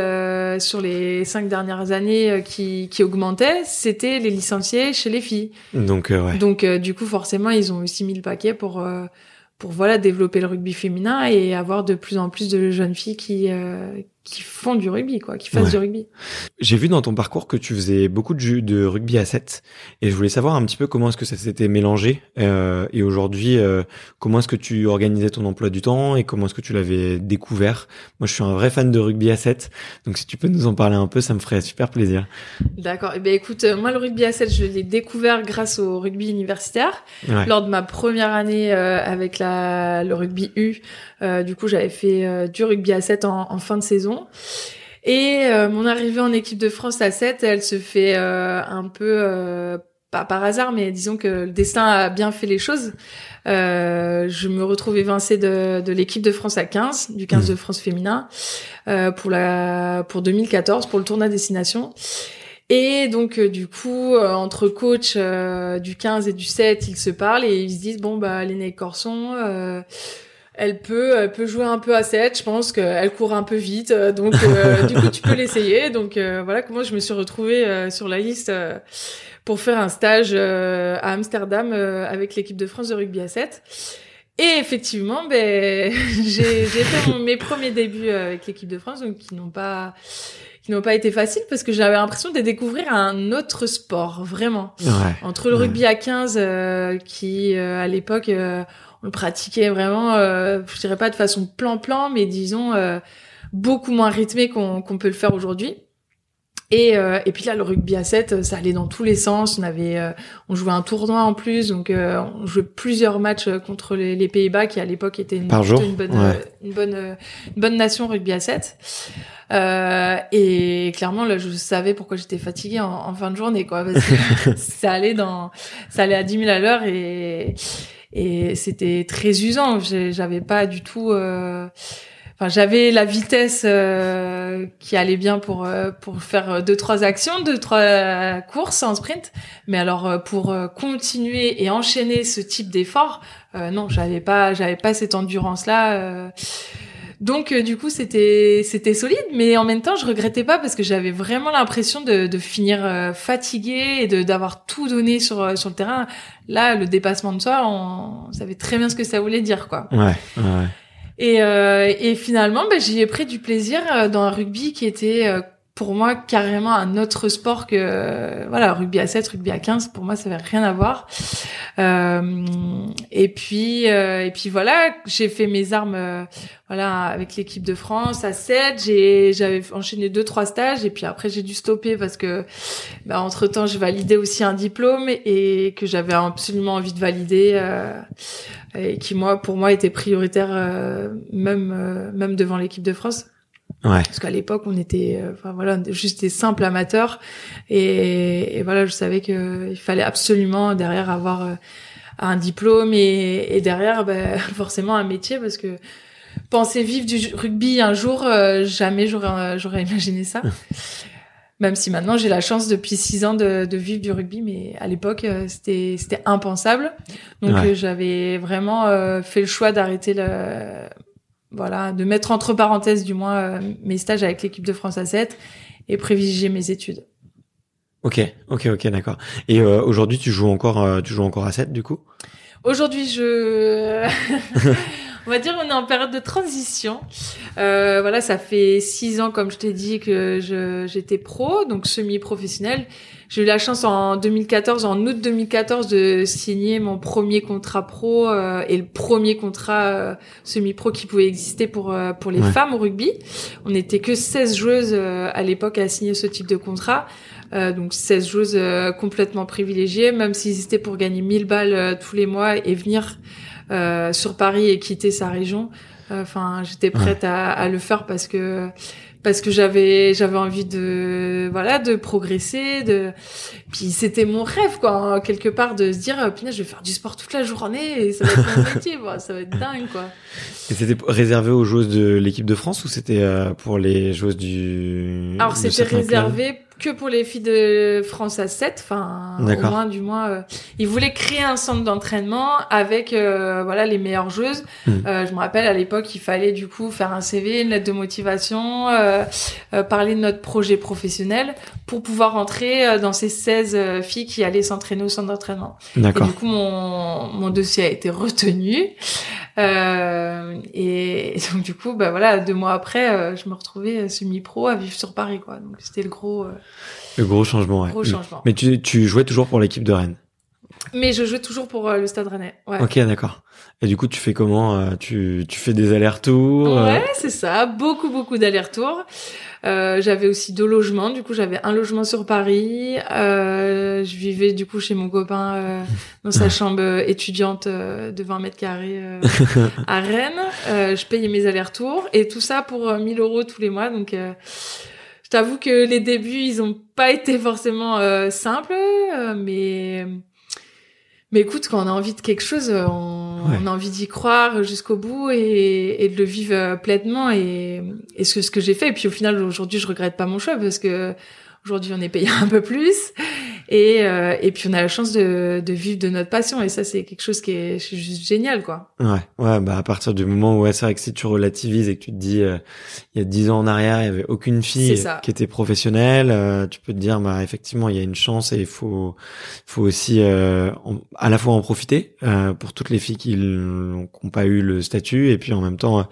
sur les 5 dernières années qui augmentait, c'était les licenciés chez les filles. Donc du coup forcément ils ont aussi mis le paquet pour développer le rugby féminin et avoir de plus en plus de jeunes filles qui qui font du rugby, quoi, qui fassent du rugby. J'ai vu dans ton parcours que tu faisais beaucoup de rugby à 7, et je voulais savoir un petit peu comment est-ce que ça s'était mélangé, et aujourd'hui, comment est-ce que tu organisais ton emploi du temps, et comment est-ce que tu l'avais découvert. Moi, je suis un vrai fan de rugby à 7, donc si tu peux nous en parler un peu, ça me ferait super plaisir. D'accord. Eh bien, écoute, moi, le rugby à 7, je l'ai découvert grâce au rugby universitaire. Ouais. Lors de ma première année avec le rugby U, du coup, j'avais fait du rugby à 7 en fin de saison. Et mon arrivée en équipe de France à 7, elle se fait un peu, pas par hasard, mais disons que le destin a bien fait les choses. Je me retrouve évincée de l'équipe de France à 15, du 15 de France féminin, pour 2014, pour le tournoi destination. Et donc du coup, entre coach du 15 et du 7, ils se parlent et ils se disent, bon bah Lenaïg Corson... Elle peut jouer un peu à 7, je pense qu'elle court un peu vite, donc du coup tu peux l'essayer. Donc voilà comment je me suis retrouvée sur la liste pour faire un stage à Amsterdam avec l'équipe de France de rugby à 7. Et effectivement, ben j'ai fait mes premiers débuts avec l'équipe de France, donc qui n'ont pas été faciles parce que j'avais l'impression de découvrir un autre sport, vraiment. Ouais. Entre le rugby à 15 qui à l'époque on le pratiquait vraiment, je dirais pas de façon plan-plan, mais disons beaucoup moins rythmé qu'on peut le faire aujourd'hui. Et puis là, le rugby à 7, ça allait dans tous les sens. On jouait un tournoi en plus, donc on jouait plusieurs matchs contre les Pays-Bas, qui à l'époque était une bonne nation rugby à 7. Et clairement, là, je savais pourquoi j'étais fatiguée en fin de journée, quoi, parce que ça allait à 10 000 à l'heure et c'était très usant. J'avais pas du tout, enfin j'avais la vitesse qui allait bien pour faire 2-3 actions, 2-3 courses en sprint, mais alors pour continuer et enchaîner ce type d'effort, non, j'avais pas cette endurance là. Donc du coup c'était solide, mais en même temps je regrettais pas parce que j'avais vraiment l'impression de finir fatiguée et d'avoir tout donné sur le terrain. Là, le dépassement de soi, on savait très bien ce que ça voulait dire, quoi. Ouais. Et finalement, j'y ai pris du plaisir dans un rugby qui était pour moi carrément un autre sport que rugby à 7, rugby à 15, pour moi ça n'avait rien à voir. Et puis voilà, j'ai fait mes armes avec l'équipe de France à 7, j'avais enchaîné 2-3 stages et puis après j'ai dû stopper parce que entre-temps je validais aussi un diplôme et que j'avais absolument envie de valider et qui pour moi était prioritaire même devant l'équipe de France. Ouais. Parce qu'à l'époque, on était, juste des simples amateurs, et voilà, je savais que il fallait absolument derrière avoir un diplôme et derrière, forcément un métier, parce que penser vivre du rugby un jour, jamais j'aurais imaginé ça. Même si maintenant j'ai la chance depuis 6 ans de vivre du rugby, mais à l'époque c'était impensable. Donc j'avais vraiment fait le choix d'arrêter de mettre entre parenthèses du moins mes stages avec l'équipe de France à 7 et privilégier mes études. OK, d'accord. Et aujourd'hui tu joues encore à 7 du coup ? Aujourd'hui on va dire on est en période de transition. Ça fait 6 ans comme je t'ai dit que j'étais pro, donc semi-professionnelle. J'ai eu la chance en août 2014 de signer mon premier contrat pro et le premier contrat semi-pro qui pouvait exister pour les femmes au rugby. On n'était que 16 joueuses à l'époque à signer ce type de contrat. Donc 16 joueuses complètement privilégiées, même si c'était pour gagner 1000 balles tous les mois et venir sur Paris et quitter sa région. Enfin, j'étais prête à le faire parce que j'avais envie de progresser, puis c'était mon rêve, quoi, quelque part, de se dire putain, je vais faire du sport toute la journée et ça va être mon métier, ça va être dingue, quoi. Et c'était réservé aux joueuses de l'équipe de France ou c'était pour les joueuses du Alors c'était réservé que pour les filles de France à 7, enfin au moins ils voulaient créer un centre d'entraînement avec voilà les meilleures joueuses. Je me rappelle à l'époque il fallait du coup faire un CV, une lettre de motivation, parler de notre projet professionnel pour pouvoir rentrer dans ces 16 filles qui allaient s'entraîner au centre d'entraînement. D'accord. Et du coup mon dossier a été retenu et donc du coup bah voilà 2 mois après je me retrouvais semi-pro à vivre sur Paris quoi. Donc c'était le gros changement. Mais tu jouais toujours pour l'équipe de Rennes? Mais je jouais toujours pour le Stade Rennais. Ouais. Ok, d'accord. Et du coup, tu fais comment? Tu fais des allers-retours? Ouais, c'est ça. Beaucoup d'allers-retours. J'avais aussi 2 logements. Du coup, j'avais un logement sur Paris. Je vivais du coup chez mon copain dans sa chambre étudiante de 20 mètres carrés à Rennes. Je payais mes allers-retours et tout ça pour 1 000 euros tous les mois. Donc je t'avoue que les débuts, ils ont pas été forcément simples, mais écoute, quand on a envie de quelque chose, on a envie d'y croire jusqu'au bout et de le vivre pleinement et ce que j'ai fait. Et puis au final, aujourd'hui, je regrette pas mon choix parce que aujourd'hui, on est payé un peu plus et puis on a la chance de vivre de notre passion et ça, c'est quelque chose qui est juste génial, quoi. Ouais, bah à partir du moment où c'est vrai que si tu relativises et que tu te dis il y a 10 ans en arrière, il y avait aucune fille qui était professionnelle, tu peux te dire bah effectivement, il y a une chance et il faut aussi à la fois en profiter pour toutes les filles qui n'ont pas eu le statut et puis en même temps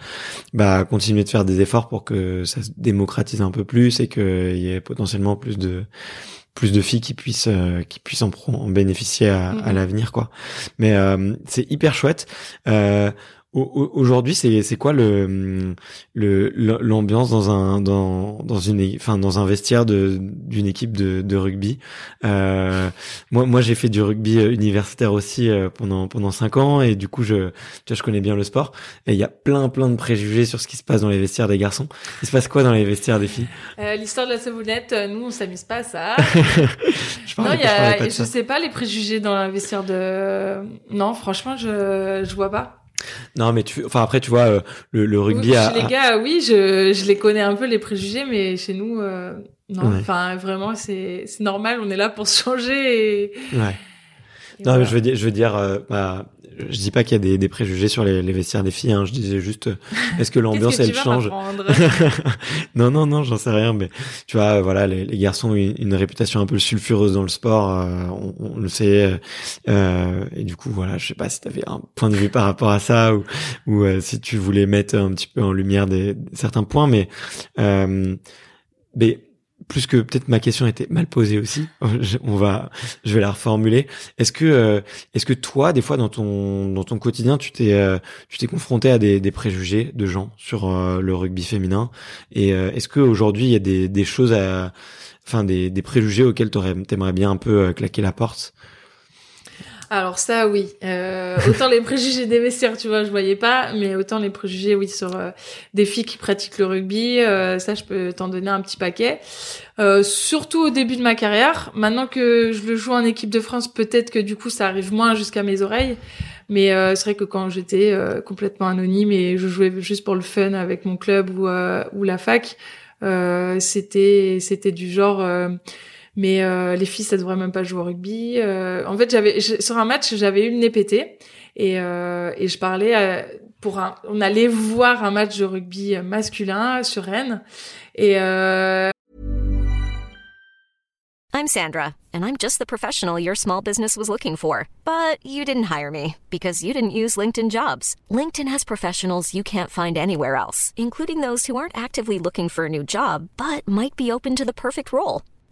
bah continuer de faire des efforts pour que ça se démocratise un peu plus et qu'il y ait potentiellement plus de filles qui puissent en bénéficier à l'avenir quoi. Mais c'est hyper chouette. Aujourd'hui, c'est quoi l'ambiance dans un vestiaire d'une équipe de rugby. Moi j'ai fait du rugby universitaire aussi pendant 5 ans et du coup je connais bien le sport et il y a plein de préjugés sur ce qui se passe dans les vestiaires des garçons. Il se passe quoi dans les vestiaires des filles? L'histoire de la savonnette, nous on s'amuse pas à ça. Je sais pas les préjugés dans un vestiaire de non, franchement, je vois pas. Non mais après tu vois le rugby oui, chez les gars oui je les connais un peu les préjugés mais chez nous non enfin vraiment c'est normal, on est là pour se changer et non voilà. Mais je veux dire je dis pas qu'il y a des préjugés sur les vestiaires des filles hein, je disais juste est-ce que l'ambiance elle change? Non, j'en sais rien mais tu vois voilà les garçons ont une réputation un peu sulfureuse dans le sport on le sait et du coup voilà, je sais pas si tu avais un point de vue par rapport à ça ou si tu voulais mettre un petit peu en lumière certains points mais plus que peut-être ma question était mal posée aussi, je vais la reformuler. Est-ce que toi, des fois dans ton quotidien, tu t'es confronté à des préjugés de gens sur le rugby féminin et est-ce que aujourd'hui il y a des choses des préjugés auxquels t'aimerais bien un peu claquer la porte? Alors ça oui, autant les préjugés des vestiaires, tu vois, je voyais pas, mais autant les préjugés oui sur des filles qui pratiquent le rugby, ça je peux t'en donner un petit paquet. Surtout au début de ma carrière, maintenant que je le joue en équipe de France, peut-être que du coup ça arrive moins jusqu'à mes oreilles, mais c'est vrai que quand j'étais complètement anonyme et je jouais juste pour le fun avec mon club ou la fac, c'était du genre mais les filles ça devrait même pas jouer au rugby. En fait sur un match j'avais eu le nez pété et je parlais on allait voir un match de rugby masculin sur Rennes et I'm Sandra, and I'm just the professional your small business was looking for. But you didn't hire me, because you didn't use LinkedIn Jobs. LinkedIn has professionals you can't find anywhere else, including those who aren't actively looking for a new job, but might be open to the perfect role.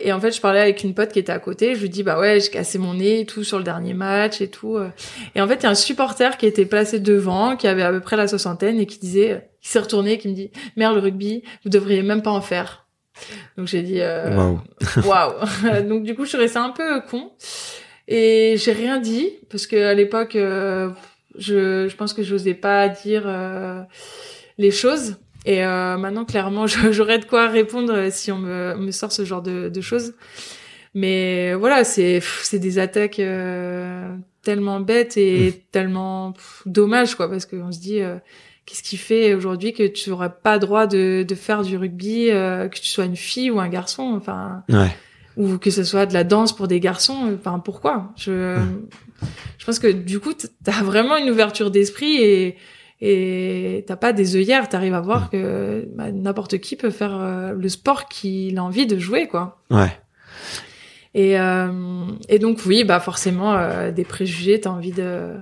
Et en fait, je parlais avec une pote qui était à côté. Je lui dis, bah ouais, j'ai cassé mon nez et tout sur le dernier match et tout. Et en fait, il y a un supporter qui était placé devant, qui avait à peu près la soixantaine et qui disait, qui s'est retourné et qui me dit, merde, le rugby, vous devriez même pas en faire. Donc j'ai dit, waouh. Donc du coup, je suis restée un peu con et j'ai rien dit parce que à l'époque, je pense que j'osais pas dire les choses. Et maintenant, clairement, j'aurais de quoi répondre si on me sort ce genre de choses. Mais voilà, c'est des attaques tellement bêtes et tellement dommages, quoi, parce qu'on se dit qu'est-ce qui fait aujourd'hui que tu n'auras pas droit de faire du rugby, que tu sois une fille ou un garçon, enfin, ouais. Ou que ce soit de la danse pour des garçons, enfin, pourquoi? Je pense que du coup, t'as vraiment une ouverture d'esprit et t'as pas des œillères, t'arrives à voir que n'importe qui peut faire le sport qu'il a envie de jouer, quoi. Ouais. Et donc oui, bah forcément des préjugés, t'as envie de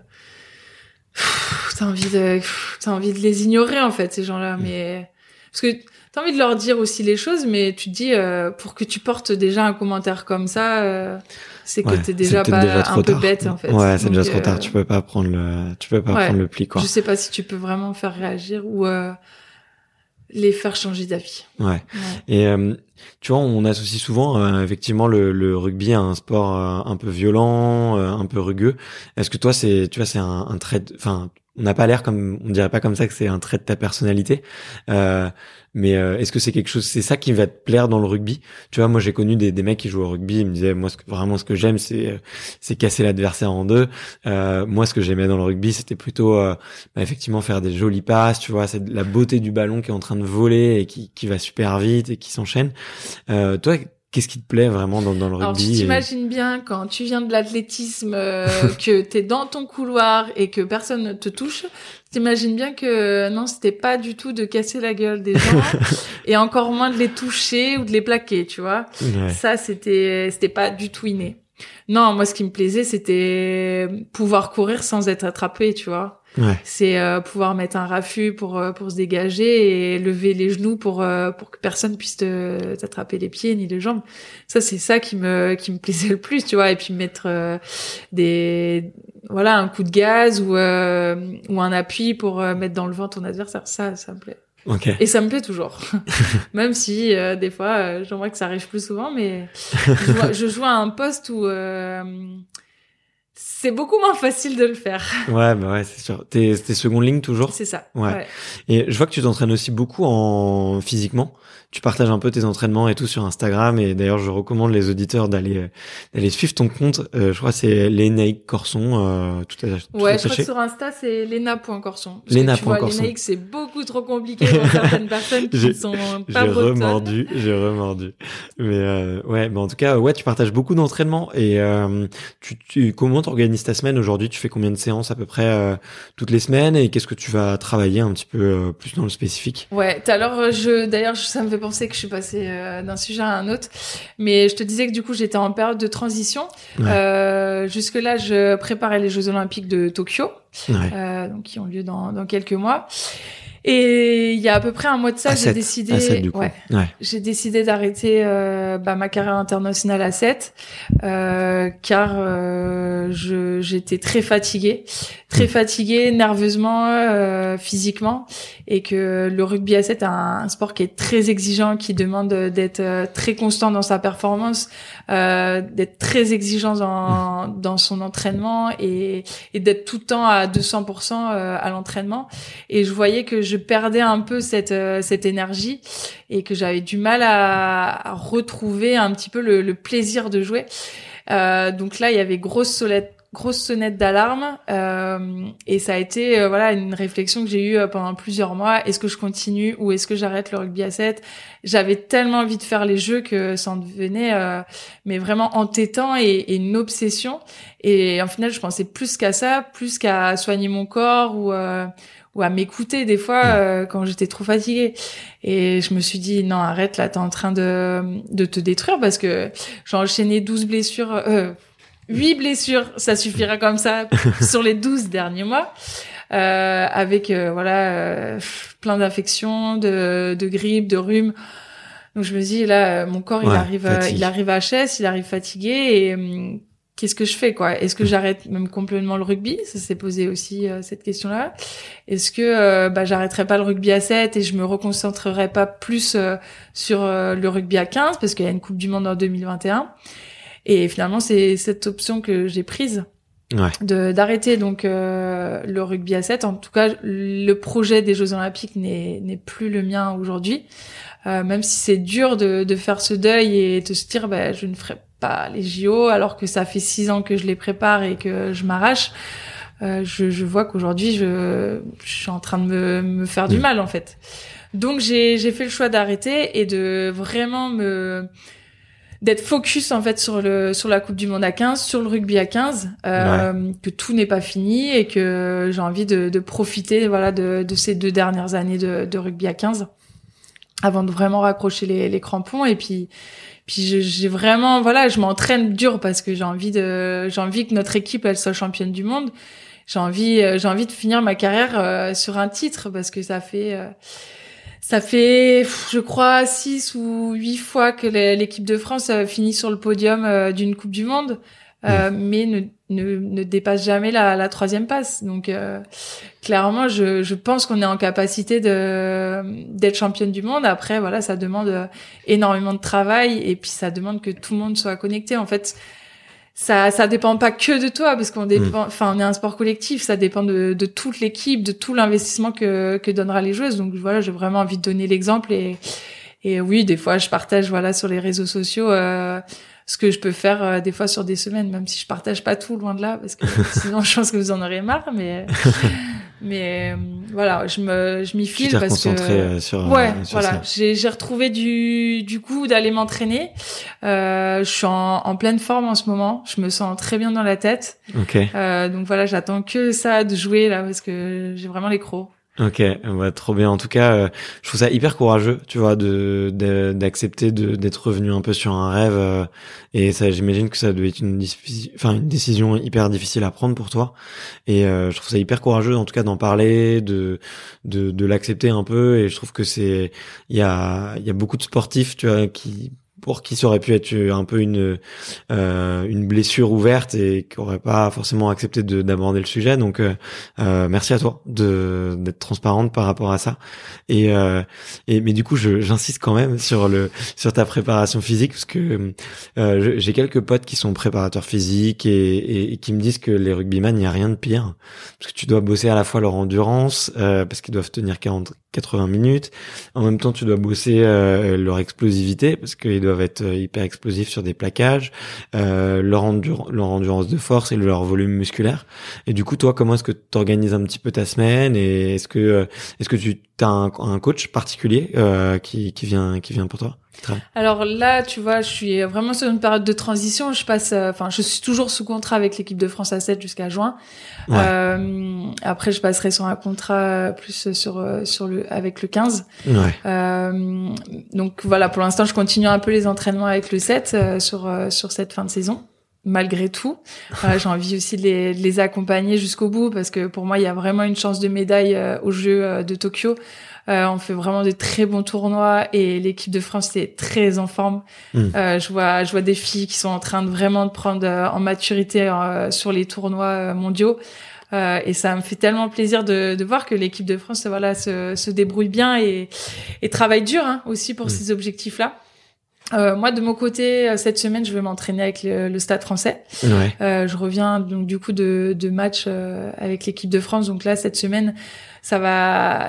les ignorer en fait, ces gens-là, mais parce que t'as envie de leur dire aussi les choses, mais tu te dis pour que tu portes déjà un commentaire comme ça, c'est que t'es déjà un peu bête en fait. Ouais, c'est donc, déjà trop tard. Tu peux pas prendre le pli, quoi. Je sais pas si tu peux vraiment faire réagir ou les faire changer d'avis. Ouais. Et tu vois, on associe souvent effectivement le rugby à un sport un peu violent, un peu rugueux. Est-ce que toi, c'est un trait, enfin. On n'a pas l'air comme, on dirait pas comme ça que c'est un trait de ta personnalité, mais est-ce que c'est quelque chose, c'est ça qui va te plaire dans le rugby? Tu vois, moi j'ai connu des mecs qui jouent au rugby, ils me disaient moi ce que j'aime c'est casser l'adversaire en deux. Moi ce que j'aimais dans le rugby c'était plutôt effectivement faire des jolies passes, tu vois, c'est la beauté du ballon qui est en train de voler et qui va super vite et qui s'enchaîne. Toi, qu'est-ce qui te plaît vraiment dans le rugby? Alors, tu t'imagines bien quand tu viens de l'athlétisme, que t'es dans ton couloir et que personne ne te touche. T'imagines bien que non, c'était pas du tout de casser la gueule des gens et encore moins de les toucher ou de les plaquer, tu vois. Ouais. Ça, c'était pas du tout inné. Non, moi, ce qui me plaisait, c'était pouvoir courir sans être attrapé, tu vois. Ouais. C'est pouvoir mettre un raffut pour se dégager et lever les genoux pour que personne puisse t'attraper les pieds ni les jambes. Ça, c'est ça qui me plaisait le plus, tu vois. Et puis mettre un coup de gaz ou un appui pour mettre dans le vent ton adversaire. Ça me plaît. Okay. Et ça me plaît toujours, même si des fois j'aimerais que ça arrive plus souvent, mais je joue à un poste où c'est beaucoup moins facile de le faire. Ouais, bah ouais, c'est sûr. T'es seconde ligne toujours? C'est ça. Ouais. Et je vois que tu t'entraînes aussi beaucoup physiquement. Tu partages un peu tes entraînements et tout sur Instagram. Et d'ailleurs, je recommande les auditeurs d'aller suivre ton compte. Je crois que c'est Lenaïg Corson. Ouais, je crois que sur Insta, c'est lena.corson. Lena.corson. Lenaïg, c'est beaucoup trop compliqué pour certaines personnes qui sont pas bretonnes. J'ai remordu. Mais en tout cas, tu partages beaucoup d'entraînements. Et comment t'organises ta semaine aujourd'hui? Tu fais combien de séances à peu près toutes les semaines? Et qu'est-ce que tu vas travailler un petit peu plus dans le spécifique? Ouais, alors ça me fait penser que je suis passée d'un sujet à un autre, mais je te disais que du coup j'étais en période de transition. Ouais. Jusque là, je préparais les Jeux Olympiques de Tokyo, ouais. Donc qui ont lieu dans quelques mois. Et il y a à peu près un mois de ça, j'ai décidé d'arrêter ma carrière internationale à 7, car j'étais très fatiguée, nerveusement, physiquement, et que le rugby à 7 est un sport qui est très exigeant, qui demande d'être très constant dans sa performance, d'être très exigeant dans son entraînement et d'être tout le temps à 200% à l'entraînement. Et je voyais que je perdais un peu cette énergie et que j'avais du mal à retrouver un petit peu le plaisir de jouer. Donc là, il y avait grosse sonnette d'alarme, et ça a été une réflexion que j'ai eue pendant plusieurs mois. Est-ce que je continue ou est-ce que j'arrête le rugby à 7? J'avais tellement envie de faire les Jeux que ça en devenait mais vraiment entêtant et une obsession. Et en final, je pensais plus qu'à ça, plus qu'à soigner mon corps ou à m'écouter des fois quand j'étais trop fatiguée. Et je me suis dit non, arrête là, t'es en train de te détruire, parce que j'ai enchaîné 12 blessures 8 blessures, ça suffira comme ça sur les 12 derniers mois, avec plein d'infections, de grippe, de rhume. Donc je me dis là, mon corps il arrive à HS, il arrive fatigué, et qu'est-ce que je fais, quoi? Est-ce que j'arrête même complètement le rugby? Ça s'est posé aussi cette question-là. Est-ce que j'arrêterai pas le rugby à 7 et je me reconcentrerai pas plus sur le rugby à 15, parce qu'il y a une Coupe du Monde en 2021. Et finalement, c'est cette option que j'ai prise. ouais. D'arrêter donc le rugby à 7. En tout cas, le projet des Jeux Olympiques n'est plus le mien aujourd'hui. Même si c'est dur de faire ce deuil et de se dire bah, je ne ferai pas les JO alors que ça fait 6 ans que je les prépare et que je m'arrache. Je vois qu'aujourd'hui je suis en train de me faire du mal en fait. Donc j'ai fait le choix d'arrêter et de vraiment d'être focus en fait sur la Coupe du Monde à 15, sur le rugby à 15, que tout n'est pas fini et que j'ai envie de profiter voilà de ces 2 dernières années de rugby à 15 avant de vraiment raccrocher les crampons et puis j'ai vraiment voilà je m'entraîne dur parce que j'ai envie que notre équipe elle soit championne du monde. J'ai envie de finir ma carrière sur un titre parce que ça fait je crois 6 ou 8 fois que l'équipe de France finit sur le podium d'une Coupe du Monde mais ne dépasse jamais la 3e passe. Donc clairement je pense qu'on est en capacité d'être championne du monde. Après voilà, ça demande énormément de travail et puis ça demande que tout le monde soit connecté en fait. Ça dépend pas que de toi parce qu'on dépend, enfin on est un sport collectif, ça dépend de toute l'équipe, de tout l'investissement que donnera les joueuses. Donc voilà, j'ai vraiment envie de donner l'exemple et oui, des fois je partage voilà sur les réseaux sociaux ce que je peux faire des fois sur des semaines, même si je partage pas tout, loin de là, parce que sinon je pense que vous en aurez marre, mais voilà, je m'y file parce que sur voilà, ça. j'ai retrouvé du goût d'aller m'entraîner. Je suis en pleine forme en ce moment, je me sens très bien dans la tête. Okay. Donc voilà, j'attends que ça de jouer là parce que j'ai vraiment les crocs. Ok, bah, trop bien. En tout cas, je trouve ça hyper courageux, tu vois, d'accepter d'être revenu un peu sur un rêve. Et ça, j'imagine que ça doit être une décision hyper difficile à prendre pour toi. Et je trouve ça hyper courageux, en tout cas, d'en parler, de l'accepter un peu. Et je trouve que il y a beaucoup de sportifs, tu vois, pour qui ça aurait pu être un peu une blessure ouverte et qui aurait pas forcément accepté d'aborder le sujet. Donc merci à toi d'être transparente par rapport à ça. Et mais du coup j'insiste quand même sur ta préparation physique parce que j'ai quelques potes qui sont préparateurs physiques et qui me disent que les rugbyman, il y a rien de pire parce que tu dois bosser à la fois leur endurance parce qu'ils doivent tenir 80 minutes. En même temps, tu dois bosser leur explosivité parce qu'ils doivent être hyper explosifs sur des plaquages, leur endurance de force et leur volume musculaire. Et du coup, toi, comment est-ce que tu organises un petit peu ta semaine et est-ce que tu as un coach particulier qui vient pour toi? Alors là, tu vois, je suis vraiment sur une période de transition. Je suis toujours sous contrat avec l'équipe de France à 7 jusqu'à juin. Ouais. Après, je passerai sur un contrat plus avec le 15. Ouais. Donc voilà, pour l'instant, je continue un peu les entraînements avec le 7 sur cette fin de saison. Malgré tout, j'ai envie aussi de les accompagner jusqu'au bout parce que pour moi, il y a vraiment une chance de médaille aux Jeux de Tokyo. On fait vraiment de très bons tournois et l'équipe de France est très en forme. Je vois des filles qui sont en train de vraiment prendre en maturité sur les tournois mondiaux. Et ça me fait tellement plaisir de voir que l'équipe de France voilà se débrouille bien et travaille dur hein, aussi pour ces objectifs-là. Moi, de mon côté, cette semaine, je vais m'entraîner avec le Stade français. Ouais. Je reviens donc du coup de match avec l'équipe de France. Donc là, cette semaine, ça va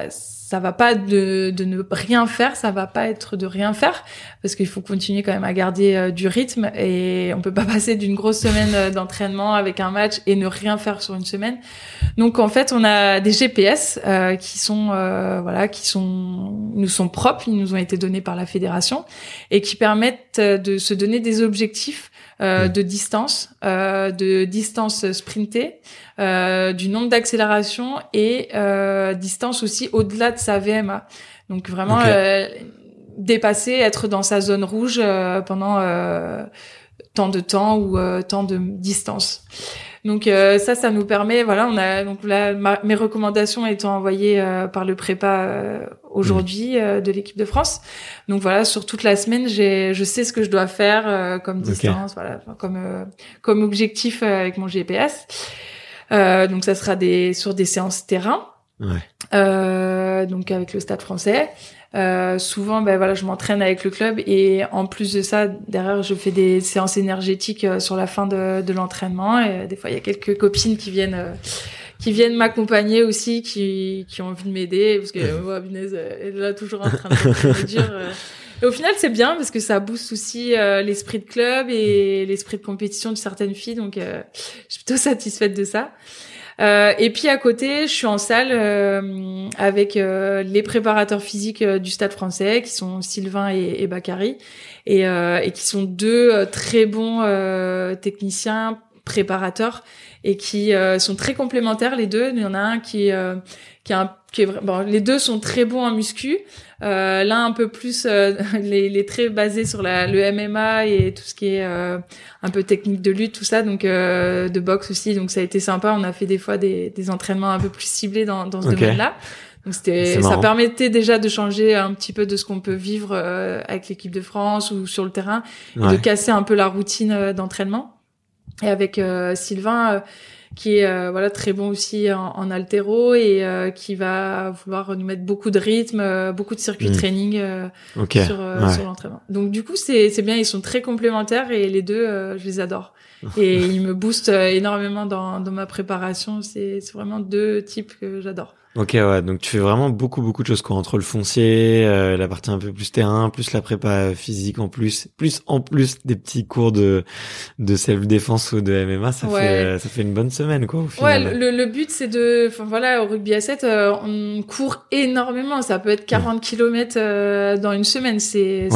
pas de ne rien faire, ça va pas être de rien faire parce qu'il faut continuer quand même à garder du rythme et on peut pas passer d'une grosse semaine d'entraînement avec un match et ne rien faire sur une semaine. Donc en fait, on a des GPS nous sont propres, ils nous ont été donnés par la fédération et qui permettent de se donner des objectifs de distance sprintée, du nombre d'accélérations et distance aussi au-delà de sa VMA. Donc vraiment dépasser, être dans sa zone rouge pendant tant de temps ou tant de distance. Donc ça nous permet voilà, on a donc là mes recommandations étant envoyées par le prépa aujourd'hui de l'équipe de France. Donc voilà, sur toute la semaine, je sais ce que je dois faire comme distance, voilà, comme objectif avec mon GPS. Donc ça sera sur des séances terrain. Ouais. Donc avec le Stade français. Souvent, je m'entraîne avec le club et en plus de ça, derrière, je fais des séances énergétiques sur la fin de l'entraînement. Et des fois, il y a quelques copines qui viennent m'accompagner aussi, qui ont envie de m'aider parce que moi, Binez, elle est là toujours en train de dire. Et au final, c'est bien parce que ça booste aussi l'esprit de club et l'esprit de compétition de certaines filles. Donc, je suis plutôt satisfaite de ça. Et puis à côté, je suis en salle avec les préparateurs physiques du Stade français, qui sont Sylvain et Bakary, et qui sont deux très bons techniciens préparateurs et qui sont très complémentaires les deux. Il y en a un les deux sont très bons en muscu. L'un un peu plus les traits basés sur le MMA et tout ce qui est un peu technique de lutte, tout ça, donc de boxe aussi, donc ça a été sympa. On a fait des fois des entraînements un peu plus ciblés dans ce domaine-là, donc ça permettait déjà de changer un petit peu de ce qu'on peut vivre avec l'équipe de France ou sur le terrain, et de casser un peu la routine d'entraînement. Et avec Sylvain qui est très bon aussi en haltéro et qui va vouloir nous mettre beaucoup de rythme, beaucoup de circuit training sur l'entraînement. Donc du coup, c'est bien, ils sont très complémentaires et les deux, je les adore. Et ils me boostent énormément dans ma préparation. C'est vraiment deux types que j'adore. Ok, ouais, donc tu fais vraiment beaucoup, beaucoup de choses, quoi, entre le foncier, la partie un peu plus terrain, plus la prépa physique en plus des petits cours de self-défense ou de MMA, ça fait une bonne semaine, quoi, au final. Ouais, le but, c'est au rugby à 7, on court énormément, ça peut être 40 kilomètres dans une semaine, c'est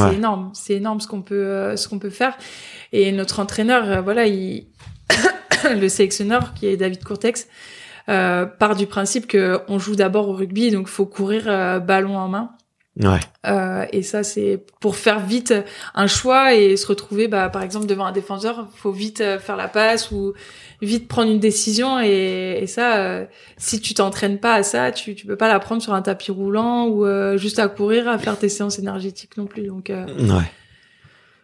énorme ce qu'on peut faire. Et notre entraîneur, le sélectionneur, qui est David Cortex, part du principe que on joue d'abord au rugby, donc faut courir ballon en main. Ouais. Et ça, c'est pour faire vite un choix et se retrouver, par exemple, devant un défenseur, faut vite faire la passe ou vite prendre une décision. Et ça, si tu t'entraînes pas à ça, tu peux pas la prendre sur un tapis roulant ou juste à courir, à faire tes séances énergétiques non plus. Donc,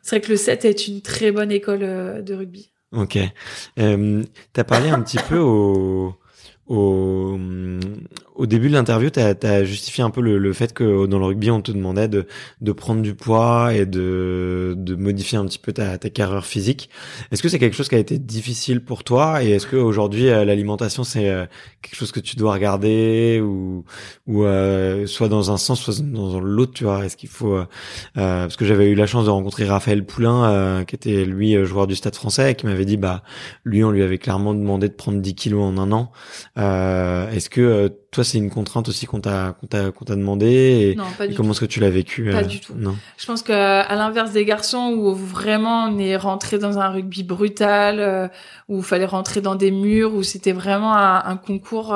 c'est vrai que le 7 est une très bonne école de rugby. Ok. T'as parlé un petit peu au début de l'interview, t'as justifié un peu le fait que dans le rugby, on te demandait de prendre du poids et de modifier un petit peu ta carrure physique. Est-ce que c'est quelque chose qui a été difficile pour toi, et est-ce que aujourd'hui l'alimentation c'est quelque chose que tu dois regarder ou soit dans un sens, soit dans l'autre, tu vois? Est-ce qu'il faut parce que j'avais eu la chance de rencontrer Raphaël Poulain qui était lui joueur du Stade français et qui m'avait dit lui on lui avait clairement demandé de prendre 10 kilos en un an. Est-ce que toi c'est une contrainte aussi qu'on t'a demandé, et non, pas du comment tout. Est-ce que tu l'as vécu? Pas du tout. Non. Je pense que à l'inverse des garçons, où vraiment on est rentré dans un rugby brutal, où il fallait rentrer dans des murs, où c'était vraiment un concours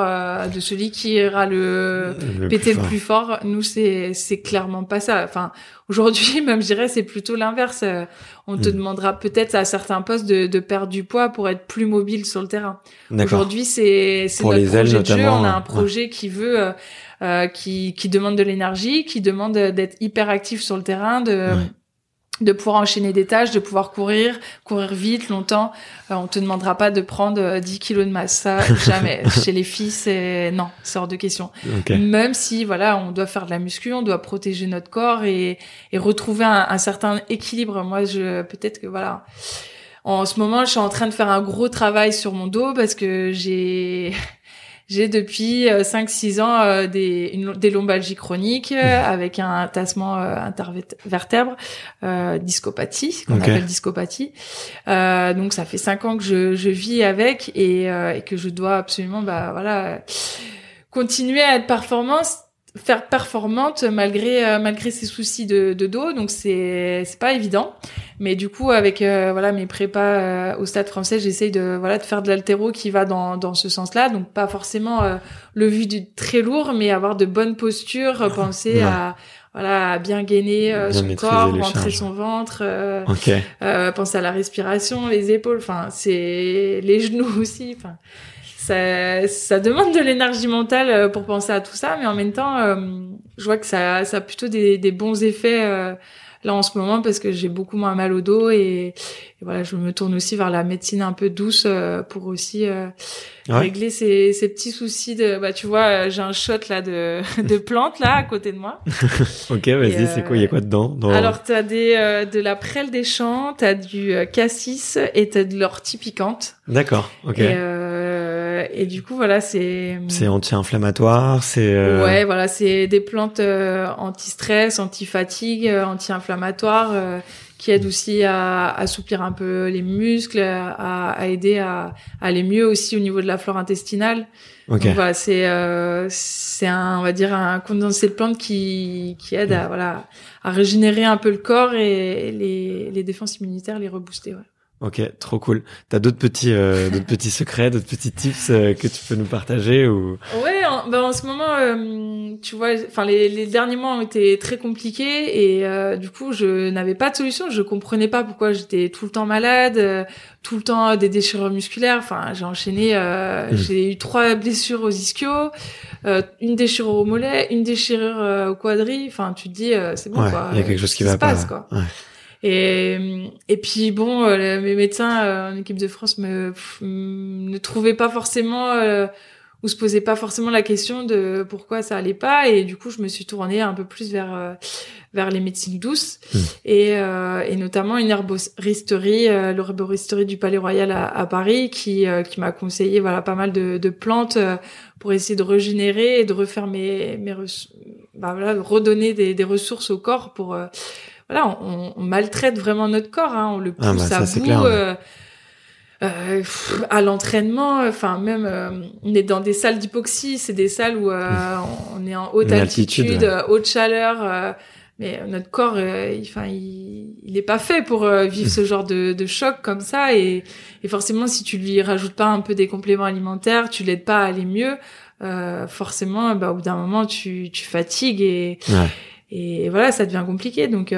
de celui qui ira le péter le plus fort. Nous c'est clairement pas ça. Enfin, aujourd'hui, même, je dirais, c'est plutôt l'inverse. On te demandera peut-être à certains postes de perdre du poids pour être plus mobile sur le terrain. D'accord. Aujourd'hui, c'est pour notre les projet ailes, de jeu. On a un projet qui veut, qui demande de l'énergie, qui demande d'être hyper actif sur le terrain, de pouvoir enchaîner des tâches, de pouvoir courir vite, longtemps. On te demandera pas de prendre 10 kilos de masse. Ça, jamais. Chez les filles, c'est hors de question. Okay. Même si, on doit faire de la muscu, on doit protéger notre corps et retrouver un certain équilibre. Moi, en ce moment, je suis en train de faire un gros travail sur mon dos parce que j'ai depuis 5-6 ans des lombalgies chroniques avec un tassement intervertèbre, discopathie, qu'on appelle discopathie. Donc ça fait 5 ans que je vis avec et que je dois absolument continuer à être performante malgré ces soucis de dos, donc c'est pas évident. Mais du coup, avec mes prépas au Stade français, j'essaye de faire de l'haltéro qui va dans ce sens-là, donc pas forcément le vu du très lourd, mais avoir de bonnes postures, penser à bien gainer son corps, rentrer son ventre, penser à la respiration, les épaules, enfin c'est les genoux aussi, enfin ça demande de l'énergie mentale pour penser à tout ça, mais en même temps, je vois que ça a plutôt des bons effets là en ce moment parce que j'ai beaucoup moins mal au dos et voilà, je me tourne aussi vers la médecine un peu douce pour aussi régler ces petits soucis de tu vois, j'ai un shot là de plantes là à côté de moi. OK, vas-y, et, c'est quoi, il y a quoi dedans dans... Alors tu as de la prêle des champs, tu as du cassis et tu as de l'ortie piquante. D'accord. OK. Et du coup voilà, c'est anti-inflammatoire, c'est ouais, voilà, c'est des plantes anti-stress, anti-fatigue, anti-inflammatoire qui aident aussi à assouplir un peu les muscles, à aider à aller mieux aussi au niveau de la flore intestinale. Okay. Donc voilà, c'est un, on va dire, un condensé de plantes qui aide à voilà, à régénérer un peu le corps et les défenses immunitaires, les rebooster, ouais. OK, trop cool. T'as d'autres petits secrets, d'autres petits tips que tu peux nous partager ou... Ouais, en ce moment, tu vois, enfin les derniers mois ont été très compliqués et du coup, je n'avais pas de solution. Je comprenais pas pourquoi j'étais tout le temps malade, tout le temps des déchirures musculaires. Enfin, j'ai enchaîné, j'ai eu 3 blessures aux ischios, une déchirure au mollet, une déchirure au quadri. Enfin, tu te dis, c'est bon, ouais, quoi. Il y a quelque chose qui va pas. Passe, quoi. Ouais. Et puis bon, mes médecins en équipe de France ne trouvaient pas forcément ou se posaient pas forcément la question de pourquoi ça allait pas, et du coup je me suis tournée un peu plus vers les médecines douces et notamment une herboristerie, l'herboristerie du Palais Royal à Paris qui m'a conseillé voilà pas mal de plantes pour essayer de régénérer et de refaire mes voilà, redonner des ressources au corps pour voilà, on maltraite vraiment notre corps, hein, on le pousse à bout, clair, ouais. À l'entraînement, enfin même on est dans des salles d'hypoxie, c'est des salles où on est en haute altitude, ouais. Haute chaleur, mais notre corps, il n'est pas fait pour vivre ce genre de choc comme ça, et forcément si tu lui rajoutes pas un peu des compléments alimentaires, tu l'aides pas à aller mieux, forcément, au bout d'un moment tu fatigues et ouais. Et voilà, ça devient compliqué. Donc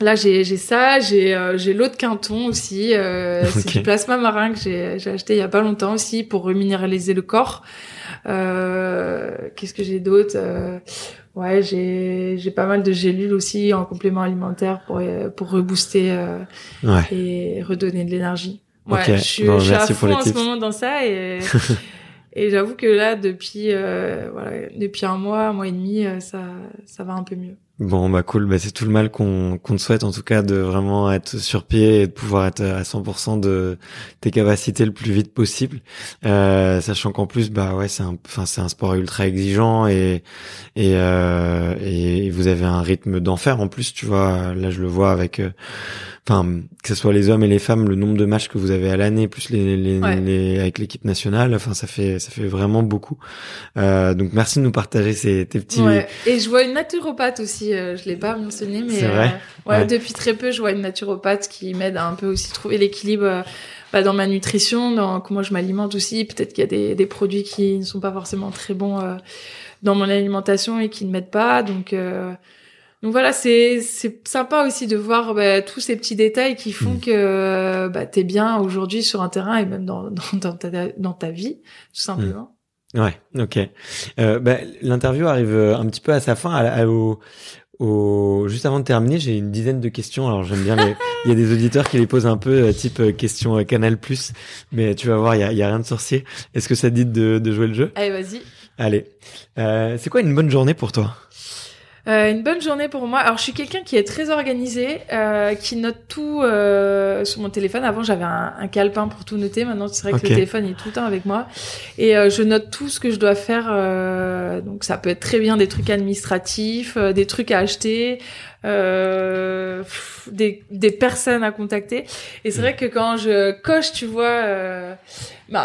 là, j'ai ça, j'ai l'eau de Quinton aussi. Okay. C'est du plasma marin que j'ai acheté il y a pas longtemps aussi pour reminéraliser le corps. Qu'est-ce que j'ai d'autre ? Ouais, j'ai pas mal de gélules aussi en complément alimentaire pour rebooster et redonner de l'énergie. Ouais, okay. Je suis à fond en ce moment dans ça et. Et j'avoue que là, depuis un mois et demi, ça va un peu mieux. Bon, bah cool. Bah, c'est tout le mal qu'on te souhaite, en tout cas, de vraiment être sur pied et de pouvoir être à 100% de tes capacités le plus vite possible. Sachant qu'en plus, c'est un sport ultra exigeant et vous avez un rythme d'enfer. En plus, tu vois, là, je le vois avec... que ce soit les hommes et les femmes, le nombre de matchs que vous avez à l'année, plus les avec l'équipe nationale, ça fait vraiment beaucoup. Donc merci de nous partager tes petits. Ouais. Et je vois une naturopathe aussi, je l'ai pas mentionné, mais c'est vrai. Depuis très peu, je vois une naturopathe qui m'aide à un peu aussi trouver l'équilibre dans ma nutrition, dans comment je m'alimente aussi. Peut-être qu'il y a des produits qui ne sont pas forcément très bons dans mon alimentation et qui ne m'aident pas, donc voilà, c'est sympa aussi de voir tous ces petits détails qui font que t'es bien aujourd'hui sur un terrain et même dans ta vie, tout simplement. Ouais, OK. L'interview arrive un petit peu à sa fin. Juste avant de terminer, j'ai une dizaine de questions. Alors j'aime bien il y a des auditeurs qui les posent un peu type question Canal+, mais tu vas voir, il y a rien de sorcier. Est-ce que ça te dit de jouer le jeu ? Allez, vas-y. Allez. C'est quoi une bonne journée pour toi ? Une bonne journée pour moi. Alors, je suis quelqu'un qui est très organisé, qui note tout sur mon téléphone. Avant, j'avais un calepin pour tout noter. Maintenant, c'est vrai que le téléphone est tout le temps avec moi. Et je note tout ce que je dois faire. Donc, ça peut être très bien des trucs administratifs, des trucs à acheter, des personnes à contacter. Et c'est vrai que quand je coche, tu vois... un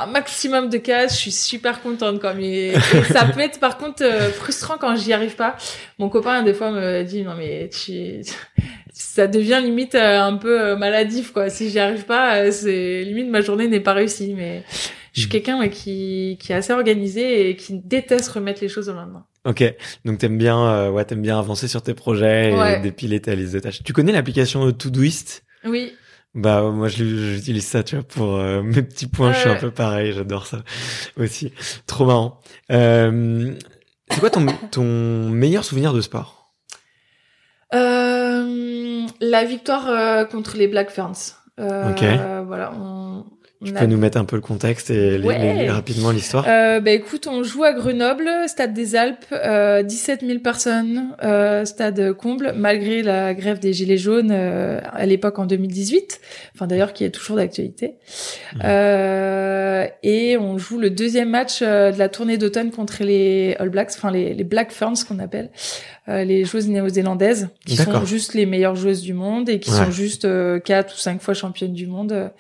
maximum de cases, je suis super contente quand même. Et ça peut être par contre frustrant quand j'y arrive pas. Mon copain des fois me dit non mais ça devient limite un peu maladif quoi. Si j'y arrive pas, c'est limite ma journée n'est pas réussie. Mais je suis quelqu'un qui est assez organisé et qui déteste remettre les choses au lendemain. OK, donc t'aimes bien avancer sur tes projets et dépiler ta liste de tâches. Tu connais l'application Todoist ? Oui. Moi j'utilise ça, tu vois, pour mes petits points, je suis un peu pareil, j'adore ça aussi. Trop marrant. C'est quoi ton meilleur souvenir de sport ? La victoire contre les Black Ferns. Voilà, tu peux nous mettre un peu le contexte et rapidement l'histoire. Écoute, on joue à Grenoble, stade des Alpes, 17 000 personnes, stade comble, malgré la grève des Gilets jaunes à l'époque en 2018, enfin d'ailleurs qui est toujours d'actualité. Et on joue le deuxième match de la tournée d'automne contre les All Blacks, enfin les Black Ferns qu'on appelle, les joueuses néo-zélandaises, qui sont juste les meilleures joueuses du monde et qui sont juste 4 ou 5 fois championnes du monde.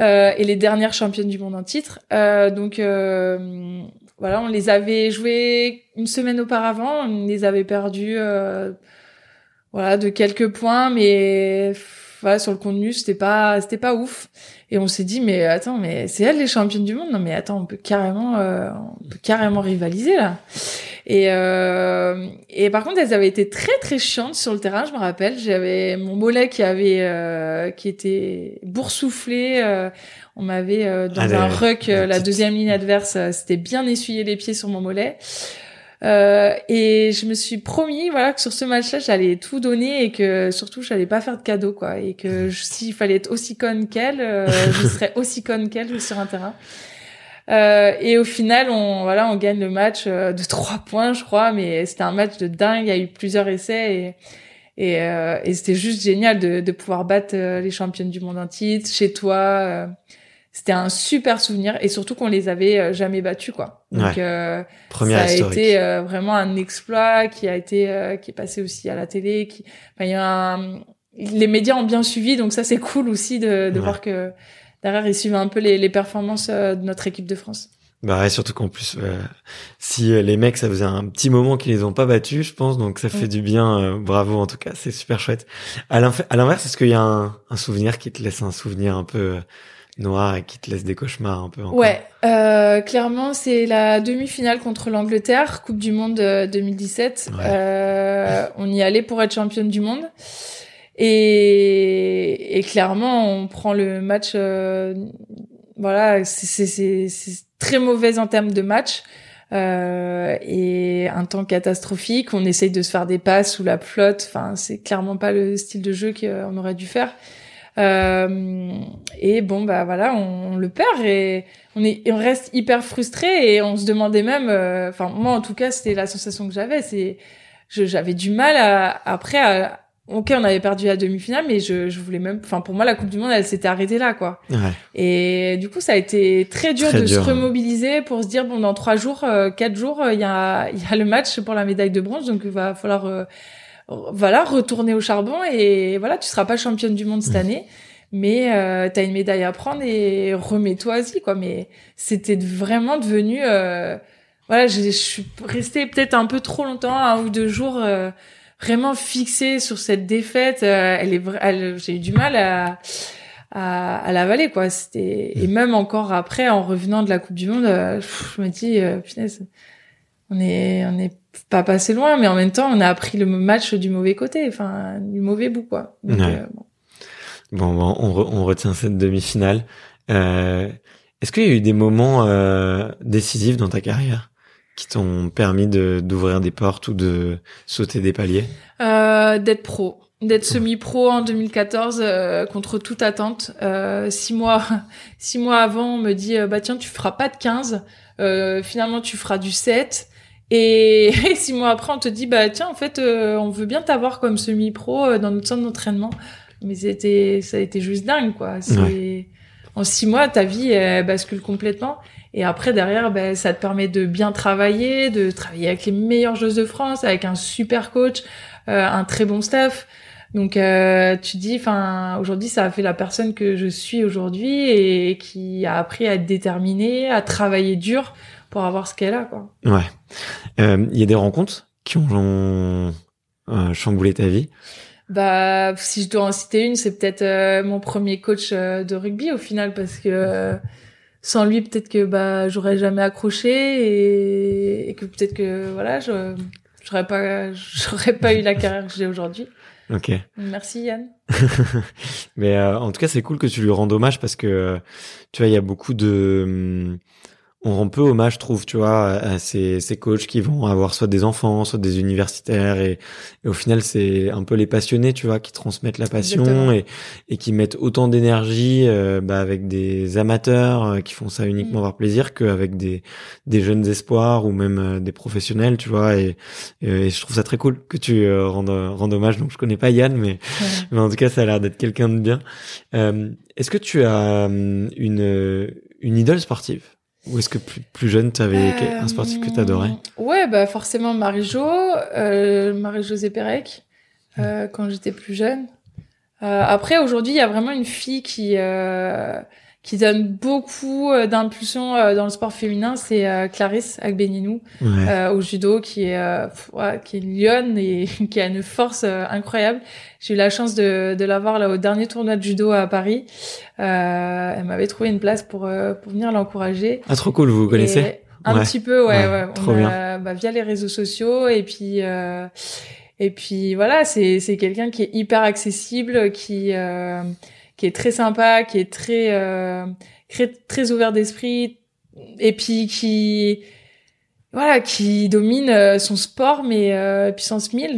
Et les dernières championnes du monde en titre. Voilà, on les avait jouées une semaine auparavant, on les avait perdues de quelques points, mais voilà, sur le contenu, c'était pas ouf. Et on s'est dit mais c'est elles les championnes du monde. Non mais attends, on peut carrément rivaliser là. Et par contre, elles avaient été très très chiantes sur le terrain. Je me rappelle, j'avais mon mollet qui était boursouflé. On m'avait dans un ruck la deuxième ligne adverse, c'était bien essuyé les pieds sur mon mollet. Et je me suis promis, voilà, que sur ce match-là, j'allais tout donner et que surtout, j'allais pas faire de cadeaux, quoi. Et que s'il fallait être aussi conne qu'elle, je serais aussi conne qu'elle sur un terrain. Et au final, on gagne le match de 3 points, je crois, mais c'était un match de dingue. Il y a eu plusieurs essais et c'était juste génial de pouvoir battre les championnes du monde en titre chez toi. C'était un super souvenir et surtout qu'on les avait jamais battus, quoi. Donc ça a été vraiment un exploit qui est passé aussi à la télé. Les médias ont bien suivi, donc ça c'est cool aussi de voir que derrière ils suivent un peu les performances de notre équipe de France. Bah ouais, surtout qu'en plus si les mecs, ça faisait un petit moment qu'ils les ont pas battus, je pense, donc ça fait du bien. Bravo en tout cas, c'est super chouette. À l'inverse, est-ce qu'il y a un souvenir qui te laisse un souvenir un peu noir et qui te laisse des cauchemars un peu encore? Clairement, c'est la demi-finale contre l'Angleterre, Coupe du Monde 2017. On y allait pour être championne du monde. Et clairement, on prend le match... c'est très mauvais en termes de match. Et un temps catastrophique. On essaye de se faire des passes sous la pelote. Enfin, c'est clairement pas le style de jeu qu'on aurait dû faire. On le perd et on reste hyper frustré et on se demandait même, moi en tout cas c'était la sensation que j'avais, j'avais du mal après, ok, on avait perdu la demi-finale, mais je voulais même, pour moi la Coupe du Monde elle s'était arrêtée là, quoi. Et du coup ça a été très dur se remobiliser pour se dire bon, dans 3 jours, 4 jours, il y a le match pour la médaille de bronze, donc il va falloir retourner au charbon et voilà, tu seras pas championne du monde cette année, mais t'as une médaille à prendre et remets-toi-y, quoi. Mais c'était vraiment devenu je suis restée peut-être un peu trop longtemps, 1 ou 2 jours, vraiment fixée sur cette défaite. J'ai eu du mal à l'avaler, quoi. C'était, et même encore après, en revenant de la Coupe du Monde, je me dis punaise, on est pas passé loin, mais en même temps on a appris le match du mauvais côté, du mauvais bout, quoi. Donc, on retient cette demi-finale. Est-ce qu'il y a eu des moments décisifs dans ta carrière qui t'ont permis d'ouvrir des portes ou de sauter des paliers? D'être pro, d'être semi-pro en 2014, contre toute attente. 6 mois avant, on me dit tiens, tu feras pas de 15, finalement tu feras du 7. Et 6 mois après, on te dit tiens, en fait, on veut bien t'avoir comme semi-pro dans notre centre d'entraînement. Mais ça a été juste dingue, quoi. En 6 mois, ta vie bascule complètement. Et après, derrière, ça te permet de bien travailler, de travailler avec les meilleures joueuses de France, avec un super coach, un très bon staff. Donc tu dis, aujourd'hui, ça a fait la personne que je suis aujourd'hui et qui a appris à être déterminée, à travailler dur pour avoir ce qu'elle a, quoi. Il y a des rencontres qui ont chamboulé ta vie? Si je dois en citer une, c'est peut-être mon premier coach de rugby au final, parce que sans lui, peut-être que j'aurais jamais accroché et que peut-être que voilà, j'aurais pas eu la carrière que j'ai aujourd'hui. Ok. Merci Yann. Mais en tout cas, c'est cool que tu lui rendes hommage, parce que tu vois, il y a beaucoup de on rend peu hommage, je trouve, tu vois, à ces coachs qui vont avoir soit des enfants, soit des universitaires, et au final c'est un peu les passionnés, tu vois, qui transmettent la passion et qui mettent autant d'énergie avec des amateurs qui font ça uniquement par plaisir qu'avec des jeunes espoirs ou même des professionnels, tu vois, et je trouve ça très cool que tu rendes hommage. Donc je connais pas Yann, mais en tout cas ça a l'air d'être quelqu'un de bien. Est-ce que tu as une idole sportive? Ou est-ce que plus jeune, tu avais un sportif que tu adorais? Ouais, bah forcément Marie-Josée Pérec, quand j'étais plus jeune. Après, aujourd'hui, il y a vraiment une fille qui donne beaucoup d'impulsion dans le sport féminin, c'est Clarisse Agbeninou, au judo, qui est une lionne et qui a une force incroyable. J'ai eu la chance de la voir là au dernier tournoi de judo à Paris. Elle m'avait trouvé une place pour venir l'encourager. Ah, trop cool, vous connaissez? Un petit peu, ouais. Trop bien. Via les réseaux sociaux, et puis voilà, c'est quelqu'un qui est hyper accessible, qui est très sympa, qui est très ouvert d'esprit, et puis qui domine son sport mais puissance 1000,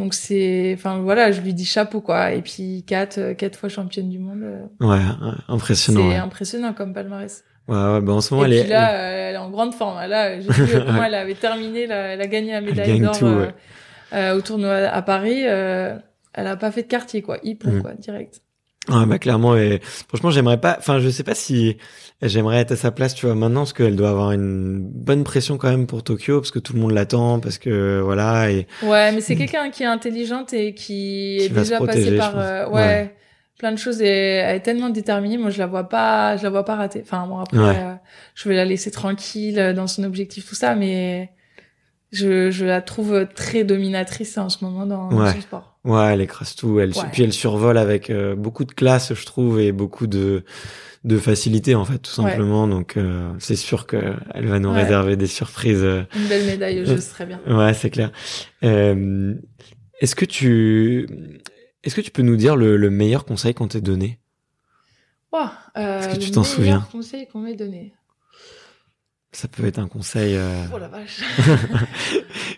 donc c'est, enfin voilà, je lui dis chapeau, quoi. Et puis quatre fois championne du monde. Impressionnant. Impressionnant comme palmarès. Ouais, en ce moment, et puis là, elle est en grande forme. Là, j'ai vu comment elle avait terminé, elle a gagné la médaille d'or au tournoi à Paris. Elle a pas fait de quartier, quoi. Direct. Ah, clairement, et franchement, je sais pas si j'aimerais être à sa place, tu vois, maintenant, parce qu'elle doit avoir une bonne pression quand même pour Tokyo, parce que tout le monde l'attend, parce que, voilà, et... Ouais, mais c'est quelqu'un qui est intelligente et qui est déjà passé par, plein de choses, et elle est tellement déterminée. Moi, je la vois pas rater. Enfin, bon, après, je vais la laisser tranquille dans son objectif, tout ça, mais je la trouve très dominatrice en ce moment dans son sport. Ouais, elle écrase tout, puis elle survole avec beaucoup de classe, je trouve, et beaucoup de facilité, en fait, tout simplement. Donc c'est sûr que elle va nous réserver des surprises. Une belle médaille au jeu, ce serait bien. Ouais, c'est clair. Est-ce que tu peux nous dire le meilleur conseil qu'on t'ait donné? Est-ce que tu t'en souviens? Le meilleur conseil qu'on m'ait donné. Ça peut être un conseil... Oh la vache.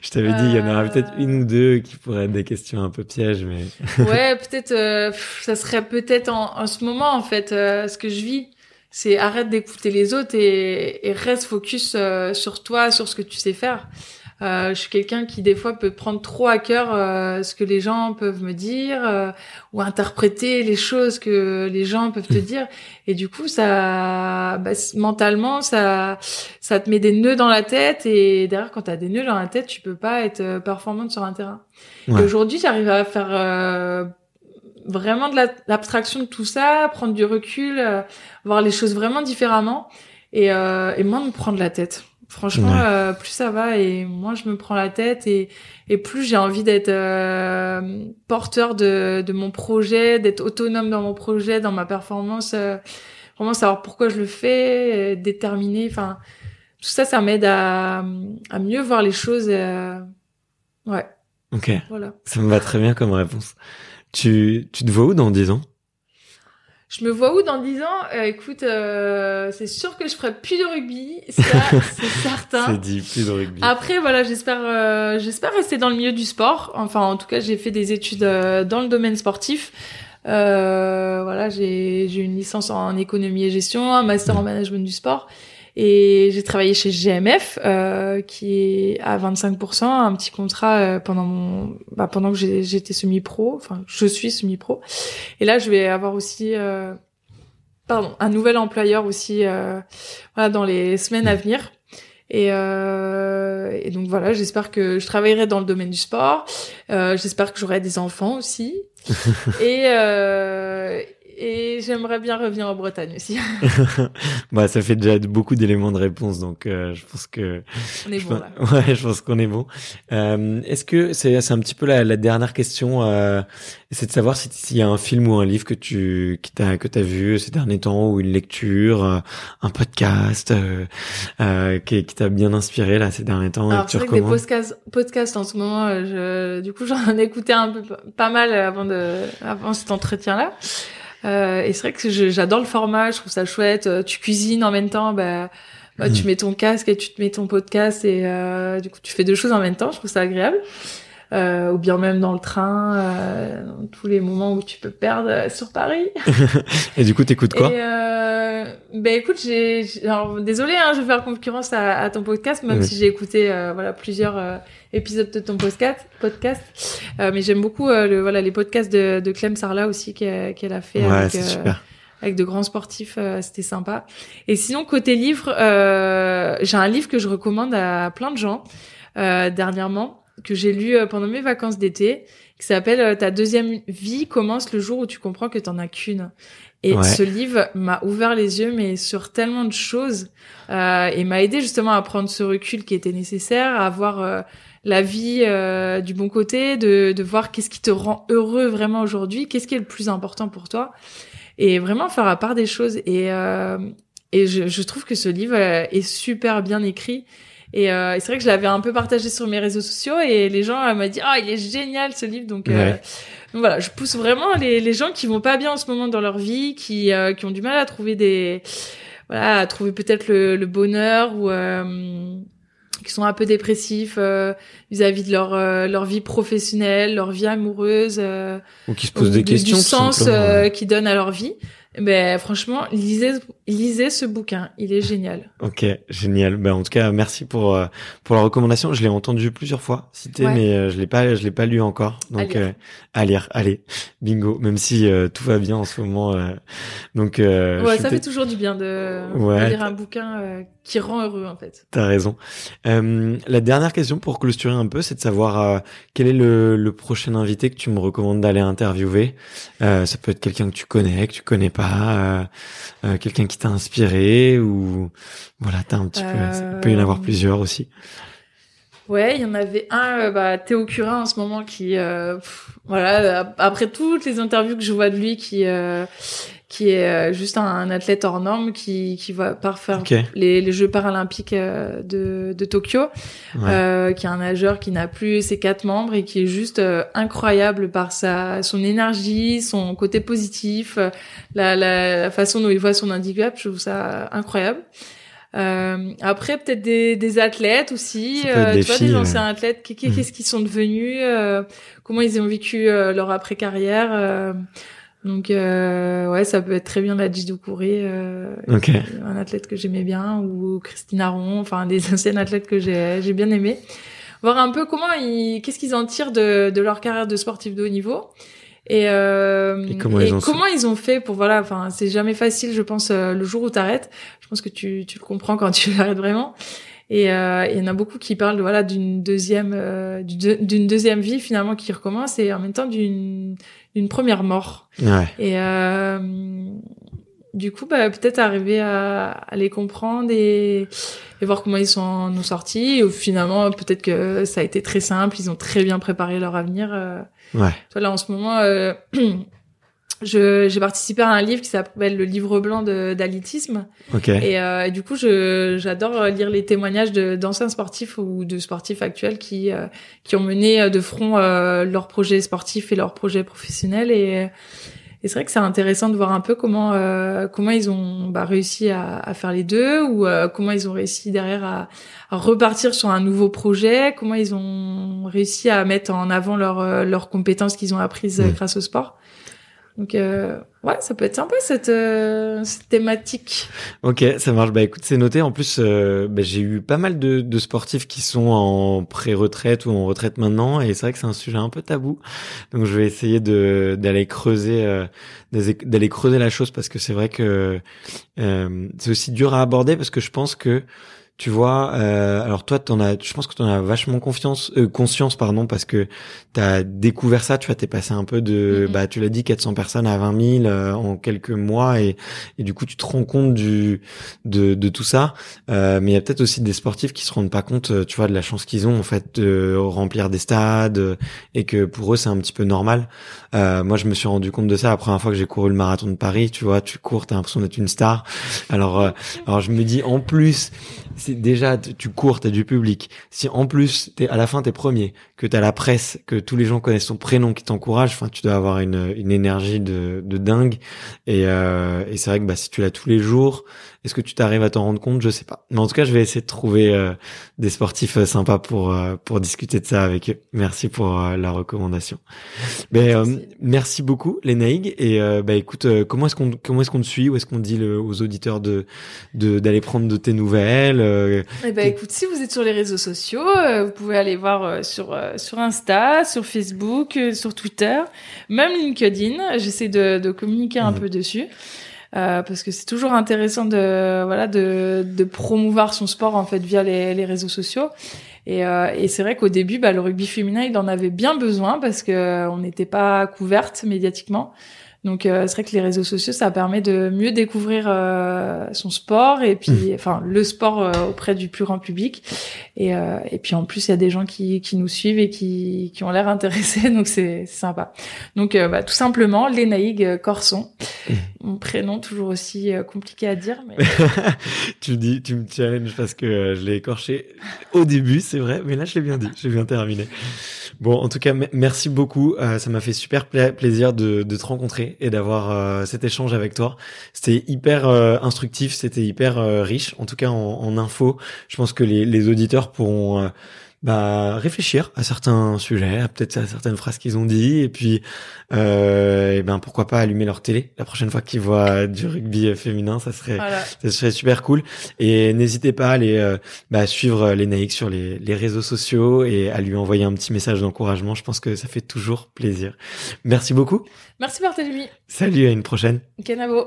Je t'avais dit, il y en aura peut-être une ou deux qui pourraient être des questions un peu pièges, mais... Ouais, peut-être... ça serait peut-être en ce moment, en fait, ce que je vis. C'est arrête d'écouter les autres et reste focus sur toi, sur ce que tu sais faire. Je suis quelqu'un qui, des fois, peut prendre trop à cœur ce que les gens peuvent me dire ou interpréter les choses que les gens peuvent te dire. Et du coup, mentalement, ça te met des nœuds dans la tête. Et derrière, quand t'as des nœuds dans la tête, tu peux pas être performante sur un terrain. Ouais. Et aujourd'hui, j'arrive à faire vraiment de l'abstraction de tout ça, prendre du recul, voir les choses vraiment différemment et moins me prendre la tête. Franchement, plus ça va et moins je me prends la tête et plus j'ai envie d'être porteur de mon projet, d'être autonome dans mon projet, dans ma performance, vraiment savoir pourquoi je le fais, déterminer, enfin tout ça, ça m'aide à mieux voir les choses. Ok. Voilà. Ça me va très bien comme réponse. Tu te vois où dans 10 ans? Je me vois où dans 10 ans? Écoute, c'est sûr que je ferai plus de rugby, ça c'est certain. C'est dit, plus de rugby. Après voilà, j'espère rester dans le milieu du sport. Enfin en tout cas, j'ai fait des études dans le domaine sportif. J'ai une licence en économie et gestion, un master en management du sport et j'ai travaillé chez GMF qui est à 25%, un petit contrat pendant que j'étais semi-pro, enfin je suis semi-pro. Et là je vais avoir aussi un nouvel employeur aussi dans les semaines à venir. Et donc voilà, j'espère que je travaillerai dans le domaine du sport. J'espère que j'aurai des enfants aussi. Et j'aimerais bien revenir en Bretagne aussi. Ça fait déjà beaucoup d'éléments de réponse, donc je pense que on est bon là. Ouais, je pense qu'on est bon. Est-ce que c'est un petit peu la dernière question, c'est de savoir s'il y a un film ou un livre que t'as vu ces derniers temps, ou une lecture, un podcast qui t'a bien inspiré là ces derniers temps. Alors, et que tu recommandes. Alors c'est vrai que des podcasts en ce moment, du coup j'en écoutais un peu pas mal avant cet entretien là. Et c'est vrai que j'adore le format, je trouve ça chouette. Tu cuisines en même temps, tu mets ton casque et tu te mets ton podcast et du coup tu fais deux choses en même temps, je trouve ça agréable. Ou bien même dans le train, dans tous les moments où tu peux perdre sur Paris. Et du coup, t'écoutes quoi? Écoute, alors, désolée, je vais faire concurrence à ton podcast, même si j'ai écouté plusieurs épisodes de ton podcast. Mais j'aime beaucoup les podcasts de Clem Sarlat aussi qu'elle a fait. Ouais, c'est super. Avec de grands sportifs, c'était sympa. Et sinon, côté livre, j'ai un livre que je recommande à plein de gens dernièrement, que j'ai lu pendant mes vacances d'été, qui s'appelle « Ta deuxième vie commence le jour où tu comprends que t'en as qu'une ». Et ce livre m'a ouvert les yeux, mais sur tellement de choses, et m'a aidé justement à prendre ce recul qui était nécessaire, à voir la vie du bon côté, de voir qu'est-ce qui te rend heureux vraiment aujourd'hui, qu'est-ce qui est le plus important pour toi, et vraiment faire la part des choses. Et je trouve que ce livre est super bien écrit. Et c'est vrai que je l'avais un peu partagé sur mes réseaux sociaux et les gens m'ont dit « Ah, il est génial ce livre !» Donc voilà, je pousse vraiment les gens qui vont pas bien en ce moment dans leur vie, qui ont du mal à trouver à trouver peut-être le bonheur ou qui sont un peu dépressifs vis-à-vis de leur vie professionnelle, leur vie amoureuse, ou qui se posent des questions du sens qu'ils donnent à leur vie. Ben franchement, lisez ce bouquin, il est génial. Ok, génial. En tout cas, merci pour la recommandation. Je l'ai entendu plusieurs fois cité, mais je l'ai pas lu encore. Donc à lire. Allez, bingo. Même si tout va bien en ce moment. Ça fait toujours du bien de lire un bouquin qui rend heureux en fait. T'as raison. La dernière question pour clôturer un peu, c'est de savoir quel est le prochain invité que tu me recommandes d'aller interviewer. Ça peut être quelqu'un que tu connais pas. Quelqu'un qui t'a inspiré ou t'as un petit peu, il peut y en avoir plusieurs aussi. Ouais, il y en avait un, Théo Curin en ce moment qui, après toutes les interviews que je vois de lui, qui est juste un athlète hors norme qui va faire les Jeux paralympiques de Tokyo, qui est un nageur qui n'a plus ses 4 membres et qui est juste incroyable par son énergie, son côté positif, la façon dont il voit son handicap, je trouve ça incroyable. Après peut-être des athlètes aussi, des anciens athlètes, qu'est-ce qu'ils sont devenus, comment ils ont vécu leur après-carrière, donc ça peut être très bien la Jidou Kouré, un athlète que j'aimais bien, ou Christine Arron, enfin des anciennes athlètes que j'ai bien aimé, voir un peu qu'est-ce qu'ils en tirent de leur carrière de sportif de haut niveau. Et comment ils ont fait pour c'est jamais facile, je pense, le jour où t'arrêtes. Je pense que tu le comprends quand tu l'arrêtes vraiment. Et il y en a beaucoup qui parlent d'une deuxième vie finalement qui recommence et en même temps d'une première mort. Ouais. Et du coup peut-être arriver à les comprendre et voir comment ils sont sortis. Et finalement peut-être que ça a été très simple, ils ont très bien préparé leur avenir. En ce moment j'ai participé à un livre qui s'appelle Le Livre Blanc d'Alitisme. Et du coup j'adore lire les témoignages d'anciens sportifs ou de sportifs actuels qui ont mené de front leurs projets sportifs et leurs projets professionnels. Et c'est vrai que c'est intéressant de voir un peu comment ils ont réussi à faire les deux, ou comment ils ont réussi derrière à repartir sur un nouveau projet, comment ils ont réussi à mettre en avant leurs compétences qu'ils ont apprises grâce au sport. Donc ça peut être sympa cette thématique. Ok, ça marche. Écoute, c'est noté. En plus, j'ai eu pas mal de sportifs qui sont en pré-retraite ou en retraite maintenant, et c'est vrai que c'est un sujet un peu tabou. Donc je vais essayer d'aller creuser la chose, parce que c'est vrai que c'est aussi dur à aborder, parce que je pense que tu vois, alors toi, je pense que t'en as vachement conscience, parce que t'as découvert ça, tu vois, t'es passé un peu de, tu l'as dit, 400 personnes à 20 000 en quelques mois, et du coup, tu te rends compte de tout ça, mais il y a peut-être aussi des sportifs qui se rendent pas compte, tu vois, de la chance qu'ils ont, en fait, de remplir des stades, et que pour eux, c'est un petit peu normal. Moi, je me suis rendu compte de ça la première fois que j'ai couru le marathon de Paris, tu vois, tu cours, t'as l'impression d'être une star. Alors je me dis, en plus, c'est déjà, tu cours, t'as du public. Si en plus, à la fin, t'es premier, que t'as la presse, que tous les gens connaissent ton prénom, qui t'encouragent, enfin, tu dois avoir une énergie de dingue. dingue. Et c'est vrai que bah, si tu l'as tous les jours, est-ce que tu t'arrives à t'en rendre compte ? Je sais pas. Mais en tout cas, je vais essayer de trouver des sportifs sympas pour discuter de ça avec eux. Merci pour la recommandation. Mais, merci beaucoup, Lenaïg. Et bah écoute, comment est-ce qu'on te suit ? Où est-ce qu'on dit aux auditeurs d'aller prendre de tes nouvelles ? Eh ben écoute, si vous êtes sur les réseaux sociaux, vous pouvez aller voir sur Insta, sur Facebook, sur Twitter, même LinkedIn. J'essaie de communiquer un peu dessus. Parce que c'est toujours intéressant de promouvoir son sport en fait via les réseaux sociaux et c'est vrai qu'au début bah le rugby féminin il en avait bien besoin parce que on n'était pas couverte médiatiquement donc c'est vrai que les réseaux sociaux ça permet de mieux découvrir son sport et puis enfin le sport auprès du plus grand public et puis en plus il y a des gens qui nous suivent et qui ont l'air intéressés donc c'est sympa donc bah tout simplement Lenaïg Corson. Mon prénom, toujours aussi compliqué à dire. Mais... tu me challenges parce que je l'ai écorché au début, c'est vrai. Mais là, je l'ai bien dit, j'ai bien terminé. Bon, en tout cas, merci beaucoup. Ça m'a fait super plaisir de te rencontrer et d'avoir cet échange avec toi. C'était hyper instructif, c'était hyper riche. En tout cas, en info, je pense que les auditeurs pourront... réfléchir à certains sujets, peut-être à certaines phrases qu'ils ont dit, et puis, pourquoi pas allumer leur télé la prochaine fois qu'ils voient du rugby féminin, ça serait super cool. Et n'hésitez pas à aller suivre Lenaïg sur les réseaux sociaux et à lui envoyer un petit message d'encouragement. Je pense que ça fait toujours plaisir. Merci beaucoup. Merci Barthélémy. Salut, à une prochaine. Kenavo.